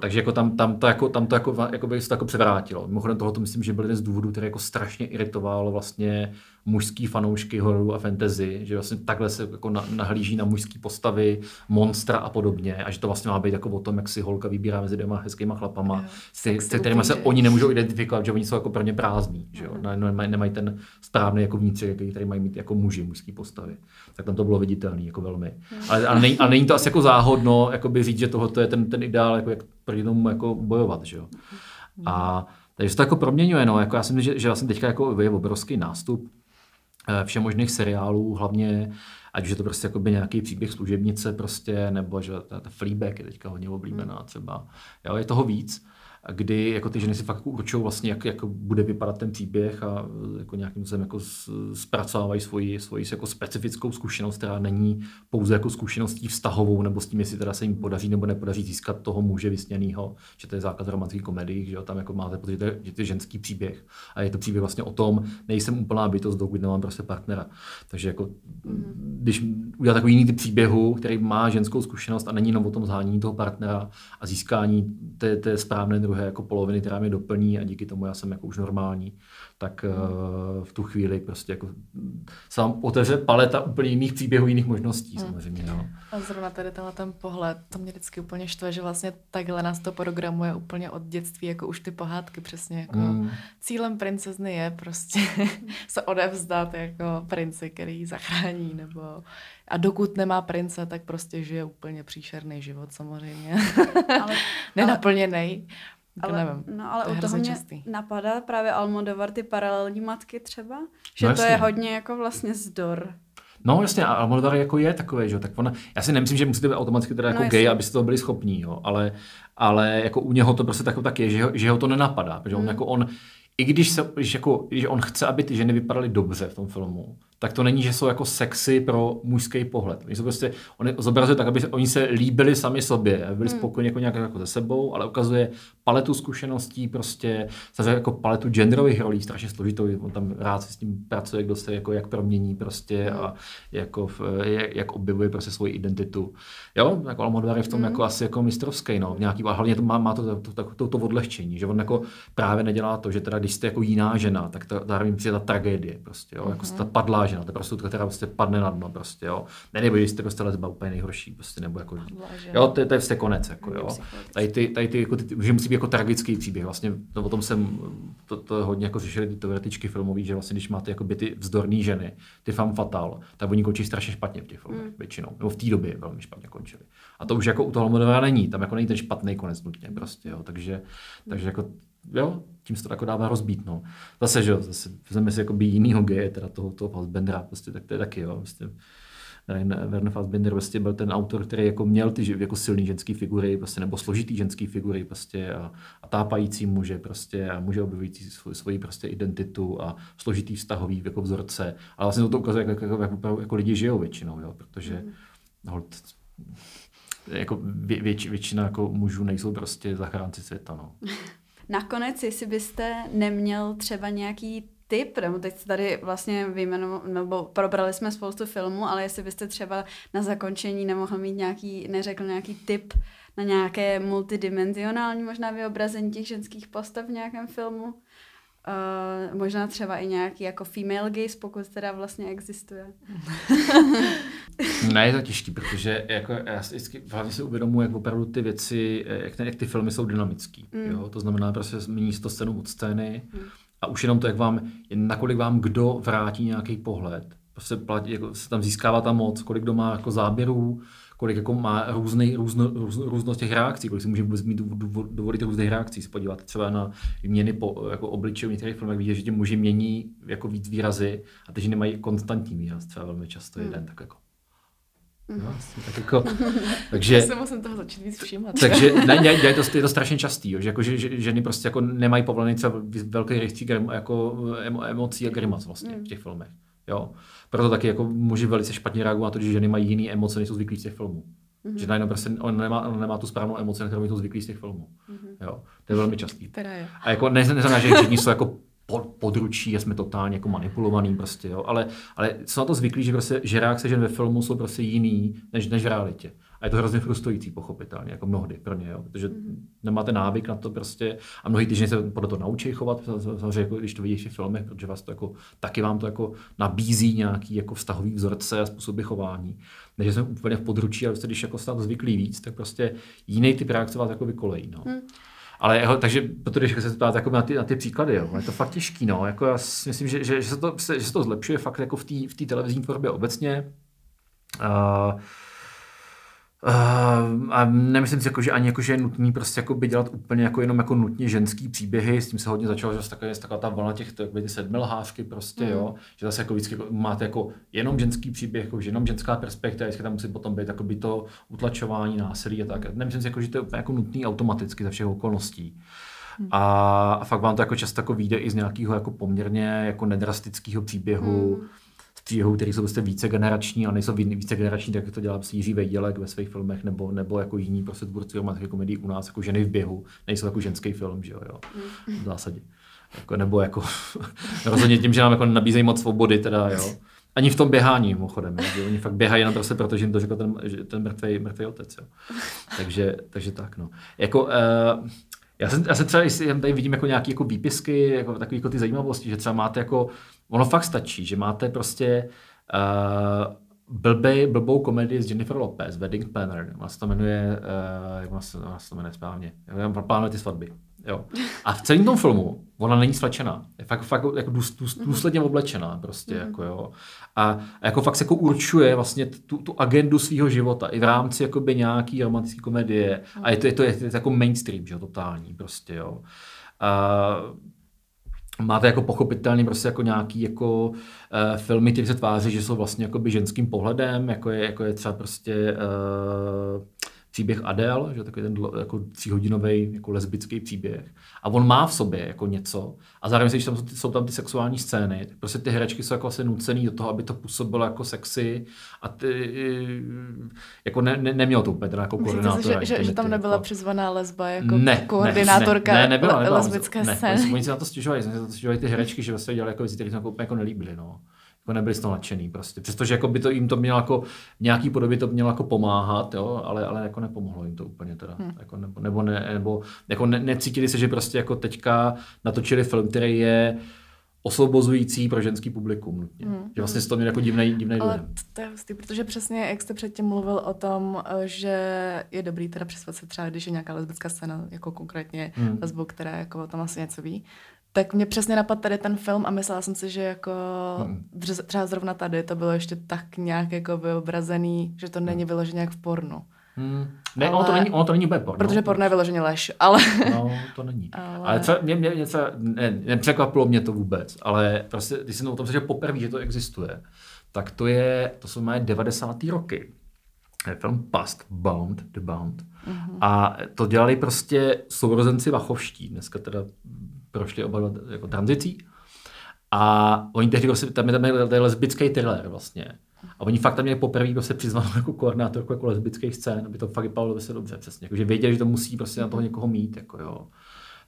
takže jako tam tam to jako tam to jako jako by se to jako převrátilo. Mimochodem tohle to myslím, že byl jeden z důvodů, který jako strašně iritovalo vlastně mužský fanoušky hororu a fantasy, že vlastně takhle se jako na, nahlíží na mužský postavy, monstra a podobně, a že to vlastně má být jako o tom, jak si holka vybírá mezi dvěma hezkýma chlapama, no, si, se kterými se oni nemůžou identifikovat, že oni jsou jako pro ně prázdní, že jo, no, nemaj, nemají ten správný jako vnitřek, který mají mít jako muži, mužský postavy. Tak tam to bylo viditelný jako velmi. Ale a není, a není to asi jako záhodno jakoby říct, že tohoto je ten ten ideál, jako jak proti tomu jako bojovat, že jo. A takže se to jako proměňuje, no, jako já si myslím, že, že vlastně teďka jako je obrovský nástup všem možných seriálů, hlavně ať už je to prostě jakoby nějaký příběh služebnice prostě, nebo že ta, ta Fleabag je teďka hodně oblíbená třeba. Jo, je toho víc, kdy jako ty ženy si fakt určují vlastně, jak, jak bude vypadat ten příběh a jako nějakým způsobem jako zpracovávají svoji, svoji jako specifickou zkušenost, která není pouze jako zkušeností vztahovou, nebo s tím, jestli teda se jim podaří nebo nepodaří získat toho muže vysněného, že to je základ romantických komedií, že jo, tam jako máte pocit, že to je ženský příběh a je to příběh vlastně o tom, nejsem úplná bytost, dokud nemám prostě partnera. Takže jako, když udělá takový jiný typ příběhu, který má ženskou zkušenost a není jenom o tom zhánění toho partnera a získání té, té správné jako poloviny, která mě doplní a díky tomu já jsem jako už normální, tak uh, v tu chvíli prostě jako sám otevře paleta úplně jiných příběhů, jiných možností hmm. samozřejmě. No. A zrovna tady tenhle ten pohled, to mě vždycky úplně štve, že vlastně takhle nás to programuje úplně od dětství, jako už ty pohádky přesně, jako hmm. cílem princezny je prostě se odevzdat jako princi, který ji zachrání, nebo a dokud nemá prince, tak prostě žije úplně příšerný život samozřejmě. Ale, nenaplněnej. Ale, nevím, no, ale to u toho mě častý. Napadá právě Almodovar, ty paralelní matky třeba, že no, to je hodně jako vlastně zdor. No jasně, a Almodovar jako je takové, že jo, tak ona, já si nemyslím, že musíte být automaticky teda jako no, gay, abyste toho byli schopní, jo, ale, ale jako u něho to prostě tak, tak je, že ho, že ho to nenapadá, protože hmm. on jako on, i když, se, když, jako, když on chce, aby ty ženy vypadaly dobře v tom filmu, tak to není, že jsou jako sexy pro mužský pohled. Oni jsou prostě, oni zobrazuje tak, aby se, oni se líbili sami sobě, byli hmm. spokojeni jako nějak jako se sebou, ale ukazuje paletu zkušeností, prostě jako paletu genderových rolí, strašně složitou, on tam rád si s tím pracuje, kdo se jako jak promění prostě a jako v, jak, jak objevuje prostě svoji identitu. Jo, jako Almodovar je v tom hmm. jako asi jako mistrovský, no, v nějaký, ale hlavně to má, má to, to, to, to odlehčení, že on jako právě nedělá to, že teda když jste jako jiná žena, tak ta, zároveň přijde ta tragédie prostě, jo, jako hmm. ta padlá žena, ta prostitutka, která prostě padne na dno prostě, jo. Nebo že jste prostě lesba, úplně nejhorší prostě, nebo jako, jo, to je, to je vlastně konec, jako, jo. Tady ty, tady ty, jako, ty, že musí být jako tragický příběh, vlastně, no, o tom jsem, to, to hodně jako řešili ty teoretičky filmový, že vlastně, když máte jakoby ty vzdorný ženy, ty femme fatale, tak oni končí strašně špatně v těch filmech, mm. většinou, nebo v té době velmi špatně končili. A to už jako u toho Almodovara není, tam jako není ten špatný konec nutně prostě, jo, takže, takže jako, jo, tím se to jako dává rozbít, no. Zase, že jo, zase vezmeme si jakoby jinýho geje, teda toho, toho Fassbindera, prostě, tak to je taky, jo, prostě. Werner Fassbinder prostě byl ten autor, který jako měl ty jako silný ženský figury, prostě, nebo složitý ženský figury, prostě, a, a tápající muže, prostě, a muže objevující svou, svoji prostě identitu a složitý vztahový jako vzorce, ale vlastně to, to ukazuje, jak, jak, jak, jako lidi žijou většinou, jo, protože hold, jako vě, věč, většina jako mužů nejsou prostě zachránci světa, no. Nakonec, jestli byste neměl třeba nějaký tip, nebo teď tady vlastně vyjmenu, nebo probrali jsme spoustu filmů, ale jestli byste třeba na zakončení nemohl mít nějaký, neřekl nějaký tip na nějaké multidimenzionální možná vyobrazení těch ženských postav v nějakém filmu, uh, možná třeba i nějaký jako female gaze, pokud teda vlastně existuje. Ne, je to těžký, protože jako já vždycky hlavně si uvědomuji, jak opravdu ty věci, jak, ten, jak ty filmy jsou dynamický. Mm. Jo? To znamená, prostě mění to scénu od scény, mm. A už jenom to, jak vám, nakolik vám kdo vrátí nějaký pohled. Se, platí, jako, se tam získává ta moc, kolik kdo má jako záběrů, kolik jako má různý, různo, různost těch reakcí, kolik si může mít dovolit různých reakcí, spodívat třeba na měny po, jako obličeju v některých filmech, vidíte, že ti muži mění jako víc výrazy a ty ženy mají konstantní výraz, třeba velmi často jeden mm. tak jako. No, tak jako, takže já se musím toho začít víc všímat. Takže ne, ne, je, to, je to strašně častý, jo, že, jako, že, že ženy prostě jako nemají povolený třeba velký rejstřík jako emo, emocí a grimas vlastně v těch filmech. Jo. Proto taky jako muži velice špatně reagují na to, že ženy mají jiný emoce, než jsou zvyklí z těch filmů. Mm-hmm. Že najednou prostě on nemá, on nemá tu správnou emoci, na kterou jsou zvyklí z těch filmů. Mm-hmm. Jo. To je velmi častý. Teda jo. A jako ne, neznamená, že všichni jsou jako područí a jsme totálně jako manipulovaný prostě, jo, ale, ale jsou na to zvyklí, že, prostě, že reakce žen ve filmu jsou prostě jiný než, než v realitě. A je to hrozně frustrující, pochopitelně, jako mnohdy pro ně, jo, protože mm-hmm. nemáte návyk na to prostě a mnohdy ty ženy se podle toho naučí chovat, samozřejmě, jako, když to vidíš v filmech, protože vás to jako, taky vám to jako nabízí nějaký jako vztahový vzorce a způsoby chování. Než jsme úplně v područí, ale prostě, když jako se na to zvyklí víc, tak prostě jiný typ reakce vás jako vykolejí, no. Mm. Ale takže, protože se ptát jako na ty, na ty příklady, jo, je to fakt těžký, no, jako já si myslím, že, že, že, se, to, že se to zlepšuje fakt jako v té v té televizní tvorbě obecně. Uh, uh, a nemyslím si, jako, že ani jako, že je nutný prostě jako by dělat úplně jako jenom jako nutně ženský příběhy, s tím se hodně začalo, že taková, taková ta vlna těch ty sedmilhářky prostě, mm. jo, že zase jako vždycky máte jako jenom ženský příběh, jako jenom ženská perspektiva, vždycky tam musí potom být jako by to utlačování, násilí a tak. Nemyslím si, jako, že to je úplně jako nutný automaticky za všech okolností. Mm. A, a fakt vám to jako často jako vyjde i z nějakého jako poměrně jako nedrastického příběhu. Mm. Příběhů, které jsou prostě vícegenerační, ale nejsou vícegenerační, tak to dělá Jiří Vejdělek ve svých filmech, nebo, nebo jako jiní prostě tvůrci romantické komedii u nás, jako Ženy v běhu, nejsou jako ženský film, že jo, jo, v zásadě. Jako, nebo jako, rozhodně tím, že nám jako nabízejí moc svobody, teda, jo. Ani v tom běhání, mimochodem, jo, oni fakt běhají jenom prostě proto, že jim to řekl ten, ten mrtvej, mrtvej otec, jo. Takže, takže tak, no. Jako, uh, Já se, já se třeba tady vidím jako nějaké jako výpisky, jako takové jako ty zajímavosti, že třeba máte jako, ono fakt stačí, že máte prostě uh, blbej, blbou komedii s Jennifer Lopez, Wedding Planner, ona se to jmenuje, uh, jak ona se, ona se to jmenuje správně, plánuje ty svatby. Jo. A v celém tom filmu ona není svlečená, je fakt, fakt jako důs, důs, důsledně oblečená prostě, mm-hmm. jako jo. A, a jako fakt se jako určuje vlastně tu, tu agendu svého života i v rámci jakoby nějaký romantický komedie a je to, je to, je to jako mainstream, že jo, totální prostě, jo. A máte jako pochopitelný prostě jako nějaký jako uh, filmy, které se tváří, že jsou vlastně jakoby ženským pohledem, jako je, jako je třeba prostě uh, příběh Adele, že takový ten jako tříhodinový jako lesbický příběh. A on má v sobě jako něco. A zároveň se, když tam jsou, ty, jsou tam ty sexuální scény, tak prostě ty herečky jsou jako asi nucený do toho, aby to působilo jako sexy a ty, jako ne, ne, nemělo to úplně teda jako koordinátora. Myslíte, že, že tam nebyla jako přizvaná lesba jako ne, koordinátorka ne, ne, nebyla, nebyla, lesbické ne, scény? Ne, oni se na to stěžovali, se na to stěžovali ty herečky, že vlastně dělali jako věci, které se úplně jako nelíbily, no. Jako nebyli z toho nadšený prostě, přestože jako by to jim to mělo jako v nějaký podobě to mělo jako pomáhat, jo, ale ale jako nepomohlo jim to úplně teda, hmm. jako nebo nebo ne, nebo jako ne, necítili se, že prostě jako teďka natočili film, který je osvobozující pro ženský publikum nutně. Hmm. Že vlastně z toho měl jako divnej, divnej ale důlem. To je hustý, protože přesně, jak jste předtím mluvil o tom, že je dobrý teda přesvědčit se třeba, když je nějaká lesbická scéna, jako konkrétně hmm. lesbu, která jako tam asi něco ví. Tak mě přesně napadl tady ten film a myslela jsem si, že jako třeba zrovna tady to bylo ještě tak nějak jako vyobrazený, že to není vyloženě jak v pornu. Hmm. Ne, ale... ono, to není, ono to není úplně porno. Protože porno je vyloženě lež, ale... No, to není. Ale, ale třeba, mě, mě, mě třeba, ne, nepřekvapilo mě to vůbec, ale prostě, když jsem o tom slyšel poprvé, že to existuje, tak to je, to jsou moje devadesátý roky. Je film Past, Bound, The Bound. Mm-hmm. A to dělali prostě sourozenci Vachovští, dneska teda... prošli oba jako tranzicí a oni tehdy prostě, tam je tam lesbický thriller vlastně a oni fakt tam měli poprvé prostě přizvanou jako koordinátorku jako lesbických scén, aby to fakt vypadalo se dobře přesně, jakože věděli, že to musí prostě na toho někoho mít, jako jo.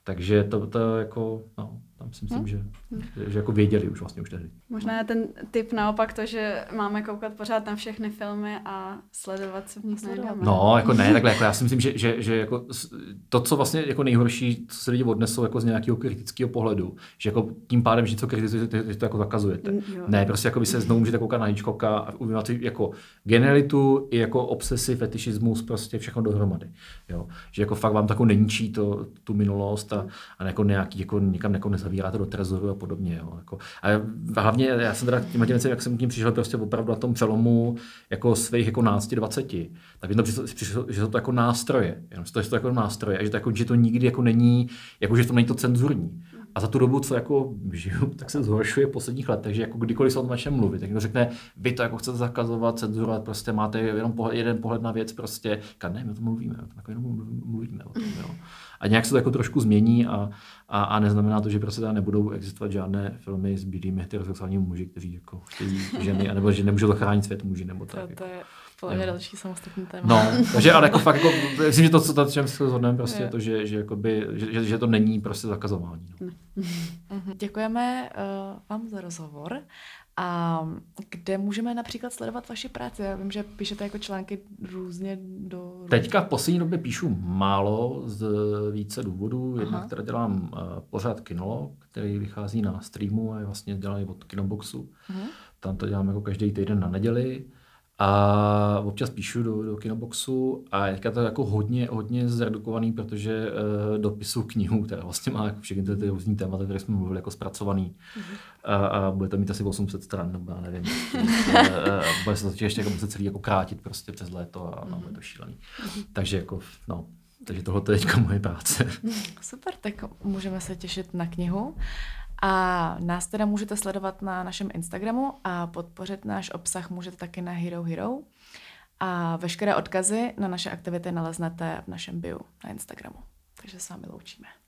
Takže to, to jako, no, tam si myslím, hmm. že, že jako věděli už vlastně už tehdy. Možná je ten tip naopak to, že máme koukat pořád na všechny filmy a sledovat, co v nich najdeme. No, jako ne, takhle, jako já si myslím, že, že, že jako to, co vlastně jako nejhorší, co se lidi odnesou jako z nějakého kritického pohledu, že jako tím pádem, že něco kritizujete, že to jako zakazujete. Jo. Ne, prostě jako vy se znovu můžete koukat na Hitchcocka a uvědomit jako genialitu i jako obsesi, fetišismus, prostě všechno dohromady. Jo. Že jako fakt vám tako neníčí to, tu minulost a, a jako nějaký, jako nikam zavíráte do trezoru a podobně. Jo, jako. A hlavně já jsem teda těmhle věcem, jak jsem k ním přišel, prostě opravdu na tom přelomu jako svých jako nácti dvaceti. Tak mi to přišlo, přišlo, že jsou to jako nástroje. Jenom, že to, že to jako nástroje a že to, jako, že to nikdy jako není, jako, že v tom není to cenzurní. A za tu dobu, co jako žiju, tak se zhoršuje posledních let, takže jako kdykoliv se o tom začneme mluvit, tak někdo řekne, vy to jako chcete zakazovat, cenzurovat, prostě máte jenom pohled, jeden pohled na věc, prostě, říká, ne, my o tom mluvíme, tak jenom mluvíme o tom, jo. A nějak se to jako trošku změní a, a, a neznamená to, že prostě tam nebudou existovat žádné filmy s bílými heterosexuálními muži, kteří jako chtějí ženy, anebo že nemůžou zachránit svět muži, nebo tak. To, to je podle mě další samostatný téma. No, takže ale jako fakt, jako, myslím, že to, co tady se zhodneme, prostě je to, že, že, jakoby, že, že to není prostě zakazování. No. Děkujeme uh, vám za rozhovor. A kde můžeme například sledovat vaši práci? Já vím, že píšete jako články různě do... Teďka v poslední době píšu málo z více důvodů. Jednak teda dělám uh, pořád Kinolog, který vychází na streamu a je vlastně dělaný od Kinoboxu. Aha. Tam to dělám jako každý týden na neděli. A občas píšu do, do Kinoboxu a je to jako hodně, hodně zredukovaný, protože uh, dopisu knihu, která vlastně má jako všechny ty různý témata, které jsme mluvili, jako zpracovaný. Mm-hmm. A, a bude to mít asi osm set stran, nebo já nevím. Bude se to ještě jako muset celý jako krátit prostě přes léto a mm-hmm. bude to šílený. Mm-hmm. Takže jako, no. Takže tohle je teďka moje práce. Super, tak můžeme se těšit na knihu. A nás teda můžete sledovat na našem Instagramu a podpořit náš obsah můžete taky na Hero Hero. A veškeré odkazy na naše aktivity naleznete v našem bio na Instagramu. Takže s vámi loučíme.